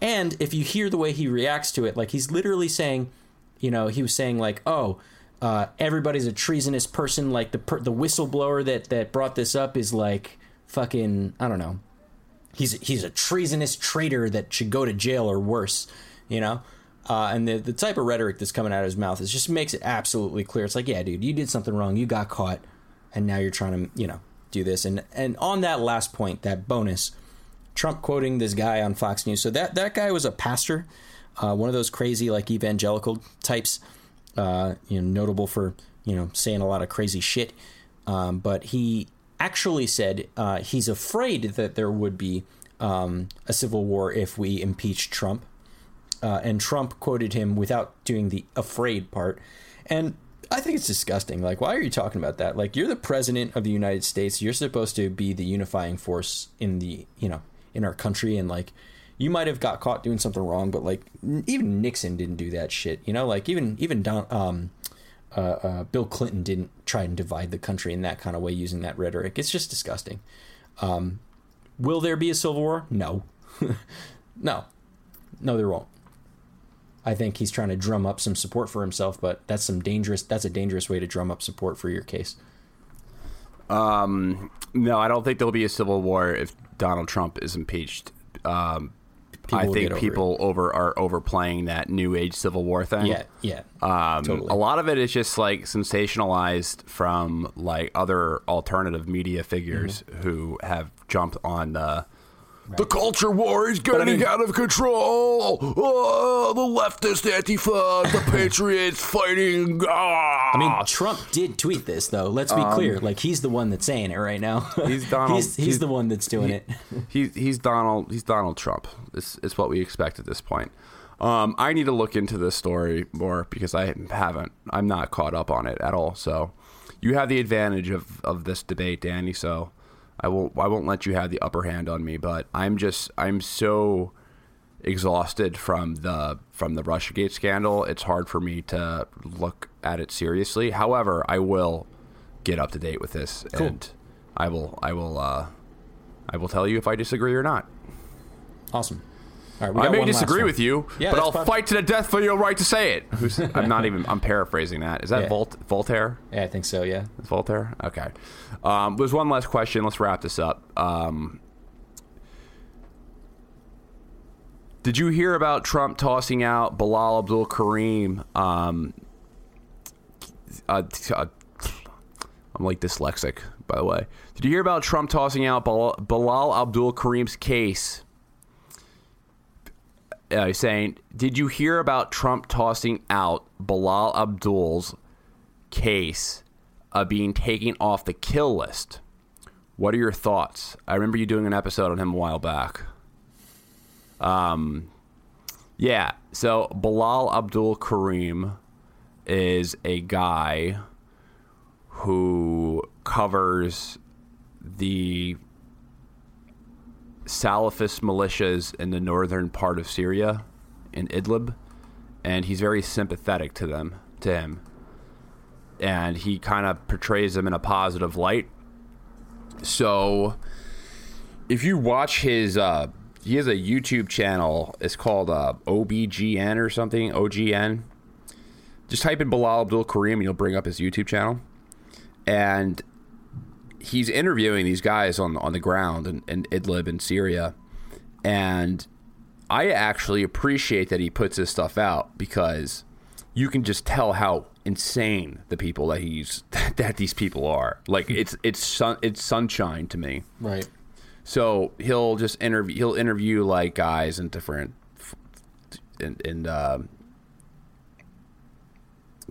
And if you hear the way he reacts to it, like he's literally saying, you know, he was saying like, oh, everybody's a treasonous person. Like the whistleblower that brought this up is like fucking, I don't know. He's a treasonous traitor that should go to jail or worse, you know. And the type of rhetoric that's coming out of his mouth is just makes it absolutely clear. It's like, yeah, dude, you did something wrong. You got caught. And now you're trying to, you know, do this. And on that last point, that bonus, Trump quoting this guy on Fox News. So that guy was a pastor, one of those crazy like evangelical types, you know, notable for, you know, saying a lot of crazy shit. But he actually said he's afraid that there would be a civil war if we impeach Trump. And Trump quoted him without doing the afraid part. And I think it's disgusting. Like, why are you talking about that? Like, you're the president of the United States. You're supposed to be the unifying force in the, you know, in our country. And like, you might have got caught doing something wrong, but like, even Nixon didn't do that shit. You know, like even Bill Clinton didn't try and divide the country in that kind of way using that rhetoric. It's just disgusting. Will there be a civil war? No, no, there won't. I think he's trying to drum up some support for himself, but that's a dangerous way to drum up support for your case. No, I don't think there'll be a civil war if Donald Trump is impeached. I think people are overplaying that new age civil war thing. Yeah. Totally. A lot of it is just like sensationalized from like other alternative media figures who have jumped on the right. The culture war is getting out of control. Oh, the leftist Antifa, the patriots fighting. Ah. I mean, Trump did tweet this, though. Let's be clear. Like, he's the one that's saying it right now. He's Donald. he's the one that's doing it. He's Donald Trump. It's what we expect at this point. I need to look into this story more because I'm not caught up on it at all. So you have the advantage of this debate, Danny. So I won't let you have the upper hand on me, but I'm so exhausted from the Russiagate scandal. It's hard for me to look at it seriously. However, I will get up to date with this, cool. And I will tell you if I disagree or not. Awesome. All right, I may disagree with you, yeah, but I'll fight to the death for your right to say it. I'm paraphrasing that. Is that Voltaire? Yeah, I think so, yeah. It's Voltaire? Okay. There's one last question. Let's wrap this up. Did you hear about Trump tossing out Bilal Abdul Kareem? I'm like dyslexic, by the way. Did you hear about Trump tossing out Bilal Abdul Kareem's case? Saying, did you hear about Trump tossing out Bilal Abdul's case being taken off the kill list? What are your thoughts? I remember you doing an episode on him a while back. Yeah, so Bilal Abdul Kareem is a guy who covers the Salafist militias in the northern part of Syria, in Idlib, and he's very sympathetic to him, and he kind of portrays them in a positive light. So if you watch his he has a YouTube channel, it's called OBGN or something, OGN. Just type in Bilal Abdul Kareem and you'll bring up his YouTube channel, and he's interviewing these guys on the ground in Idlib in Syria. And I actually appreciate that he puts this stuff out because you can just tell how insane the people that these people are. Like it's sunshine to me. Right. So he'll interview like guys in different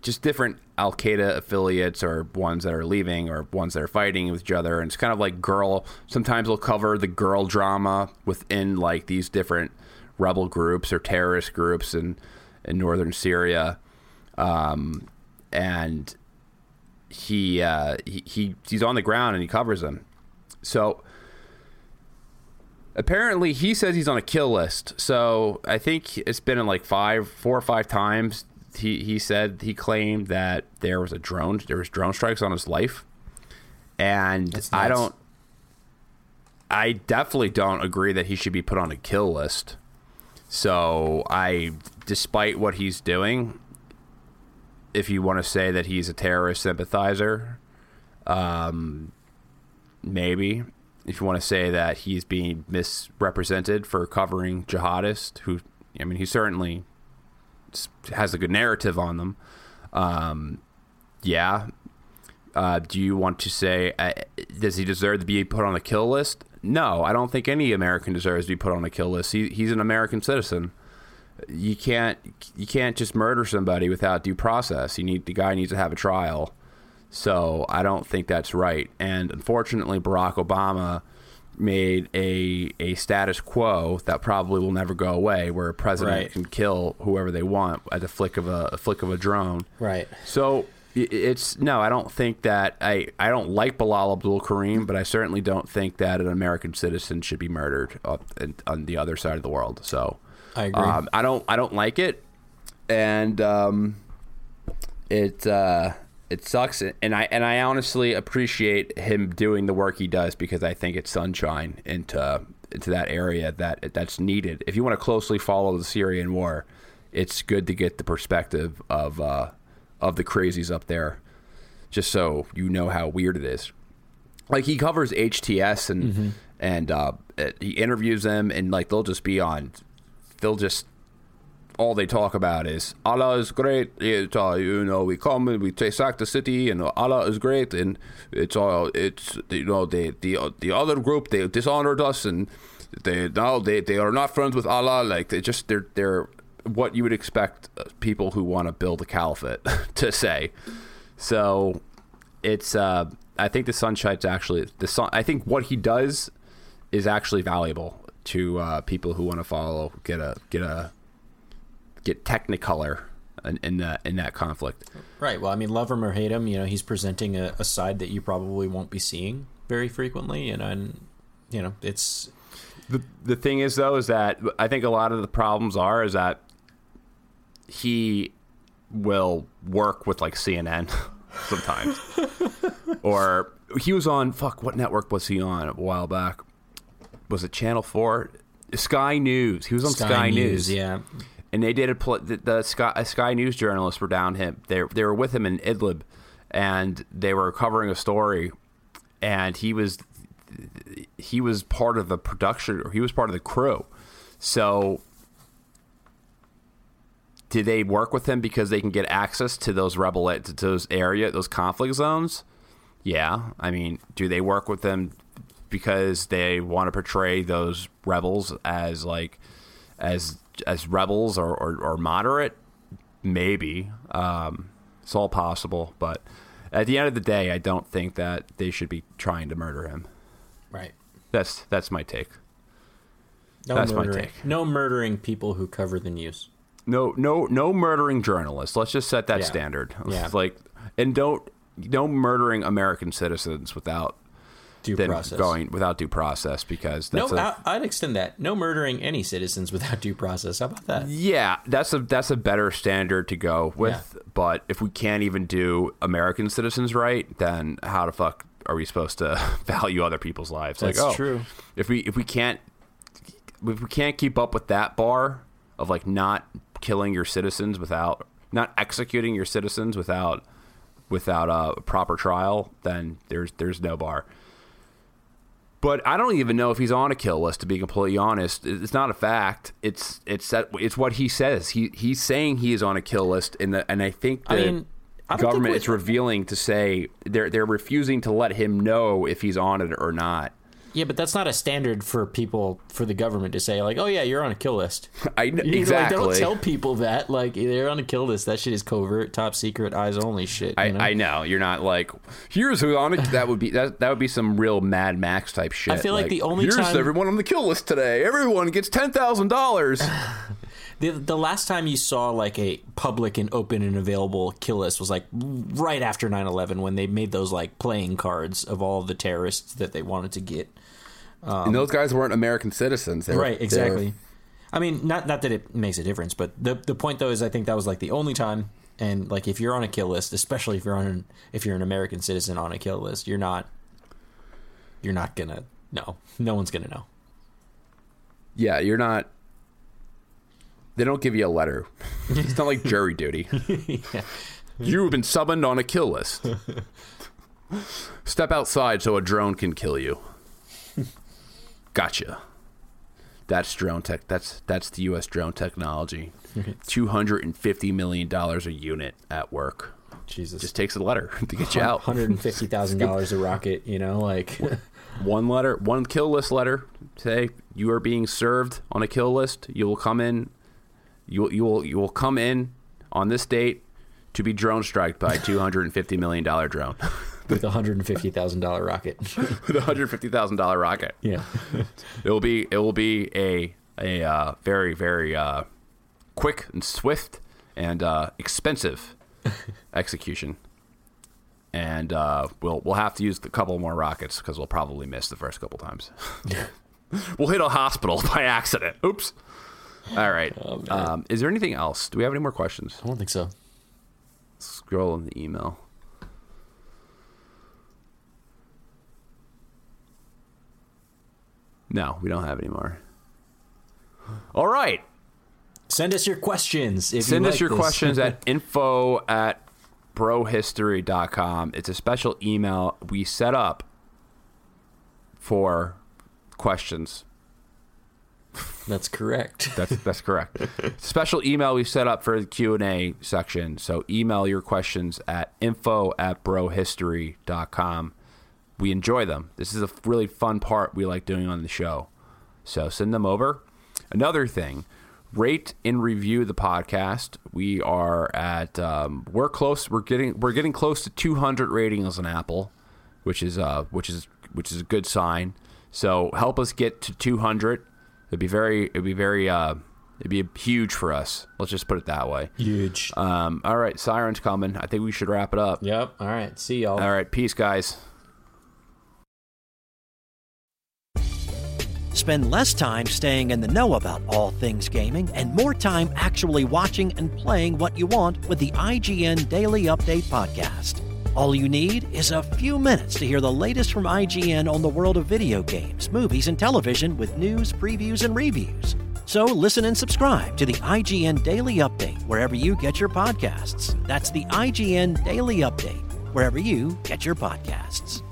just different Al-Qaeda affiliates, or ones that are leaving, or ones that are fighting with each other. And it's kind of like sometimes they'll cover the girl drama within like these different rebel groups or terrorist groups in northern Syria. And he's on the ground and he covers them. So apparently he says he's on a kill list. So I think it's been in like four or five times he claimed that there was drone strikes on his life, and I definitely don't agree that he should be put on a kill list. So despite what he's doing, if you want to say that he's a terrorist sympathizer, maybe. If you want to say that he's being misrepresented for covering jihadists, who, I mean, he certainly has a good narrative on them. Do you want to say, does he deserve to be put on a kill list? No, I don't think any American deserves to be put on a kill list. He's an American citizen. You can't just murder somebody without due process. The guy needs to have a trial. So I don't think that's right. And unfortunately, Barack Obama made a status quo that probably will never go away, where a president can kill whoever they want at the flick of a drone. Right. So I don't like Bilal Abdul Kareem, but I certainly don't think that an American citizen should be murdered on the other side of the world. So I agree. I don't like it, and it sucks, and I honestly appreciate him doing the work he does, because I think it's sunshine into that area that's needed. If you want to closely follow the Syrian war, it's good to get the perspective of the crazies up there, just so you know how weird it is. Like, he covers HTS and he interviews them, and like all they talk about is Allah is great. It's all, we come and we sack the city, and Allah is great. And it's all, the other group, they dishonored us, and they are not friends with Allah. Like, they're what you would expect people who want to build a caliphate to say. So it's, I think the sunshine's actually I think what he does is actually valuable to people who want to follow, get technicolor in that conflict. Right. Well, I mean, love him or hate him, he's presenting a side that you probably won't be seeing very frequently. And it's the thing is, though, is that I think a lot of the problems is that he will work with like CNN sometimes, or he was on, what network was he on a while back? Was it Channel 4? Sky News. He was on Sky News. Yeah. And they did the Sky News journalists were down him. They were with him in Idlib, and they were covering a story, and he was part of the production, or he was part of the crew. So did they work with him because they can get access to those those conflict zones? Yeah. I mean, do they work with them because they want to portray those rebels as rebels or moderate? Maybe. It's all possible, but at the end of the day, I don't think that they should be trying to murder him. Right. That's my take. No murdering people who cover the news. No murdering journalists. Let's just set that standard. Yeah. No murdering American citizens without due process. Without due process, because that's I'd extend that. No murdering any citizens without due process. How about that? Yeah, that's a better standard to go with. Yeah. But if we can't even do American citizens right, then how the fuck are we supposed to value other people's lives? That's true. If we can't keep up with that bar of like not killing your citizens without, not executing your citizens without a proper trial, then there's no bar. But I don't even know if he's on a kill list, to be completely honest. It's not a fact. It's what he says. He's saying he is on a kill list, and I think the government is revealing to say they're refusing to let him know if he's on it or not. Yeah, but that's not a standard for the government to say, like, oh yeah, you're on a kill list. Exactly. Like, don't tell people that, like, they're on a kill list. That shit is covert, top secret, eyes only shit. I know. You're not like, here's who's on it. That would be some real Mad Max type shit. I feel like the only time, here's everyone on the kill list today. Everyone gets $10,000. The last time you saw like a public and open and available kill list was like right after 9/11, when they made those like playing cards of all the terrorists that they wanted to get. And those guys weren't American citizens. They were, exactly. I mean, not that it makes a difference, but the point though is I think that was like the only time. And like, if you're on a kill list, especially if you're an American citizen on a kill list, you're not gonna know. No one's gonna know. Yeah, you're not. They don't give you a letter. It's not like jury duty. Yeah. You've been summoned on a kill list. Step outside so a drone can kill you. Gotcha. That's drone tech. That's the U.S. drone technology. $250 million a unit at work. Jesus. Just takes a letter to get you out. $150,000 a rocket, you know, like. One letter, one kill list letter. Say you are being served on a kill list. You will come in. You will come in on this date to be drone striked by a $250 million drone. With a $150,000 rocket. With a $150,000 rocket. Yeah. It will be a very, very quick and swift and expensive execution. And we'll have to use a couple more rockets because we'll probably miss the first couple times. We'll hit a hospital by accident. Oops. All right. Oh, is there anything else? Do we have any more questions? I don't think so. Scroll in the email. No, we don't have any more. All right. Send us your questions. Questions at info@brohistory.com. It's a special email we set up for questions. That's correct. That's correct. Special email we set up for the Q&A section. So email your questions at info@brohistory.com. We enjoy them. This is a really fun part we like doing on the show. So send them over. Another thing. Rate and review the podcast. We are at we're getting close to 200 ratings on Apple, which is a good sign. So help us get to 200. It'd be huge for us. Let's just put it that way. Huge. All right, siren's coming. I think we should wrap it up. Yep. All right. See y'all. All right. Peace, guys. Spend less time staying in the know about all things gaming and more time actually watching and playing what you want with the IGN Daily Update podcast. All you need is a few minutes to hear the latest from IGN on the world of video games, movies, and television with news, previews, and reviews. So listen and subscribe to the IGN Daily Update wherever you get your podcasts. That's the IGN Daily Update wherever you get your podcasts.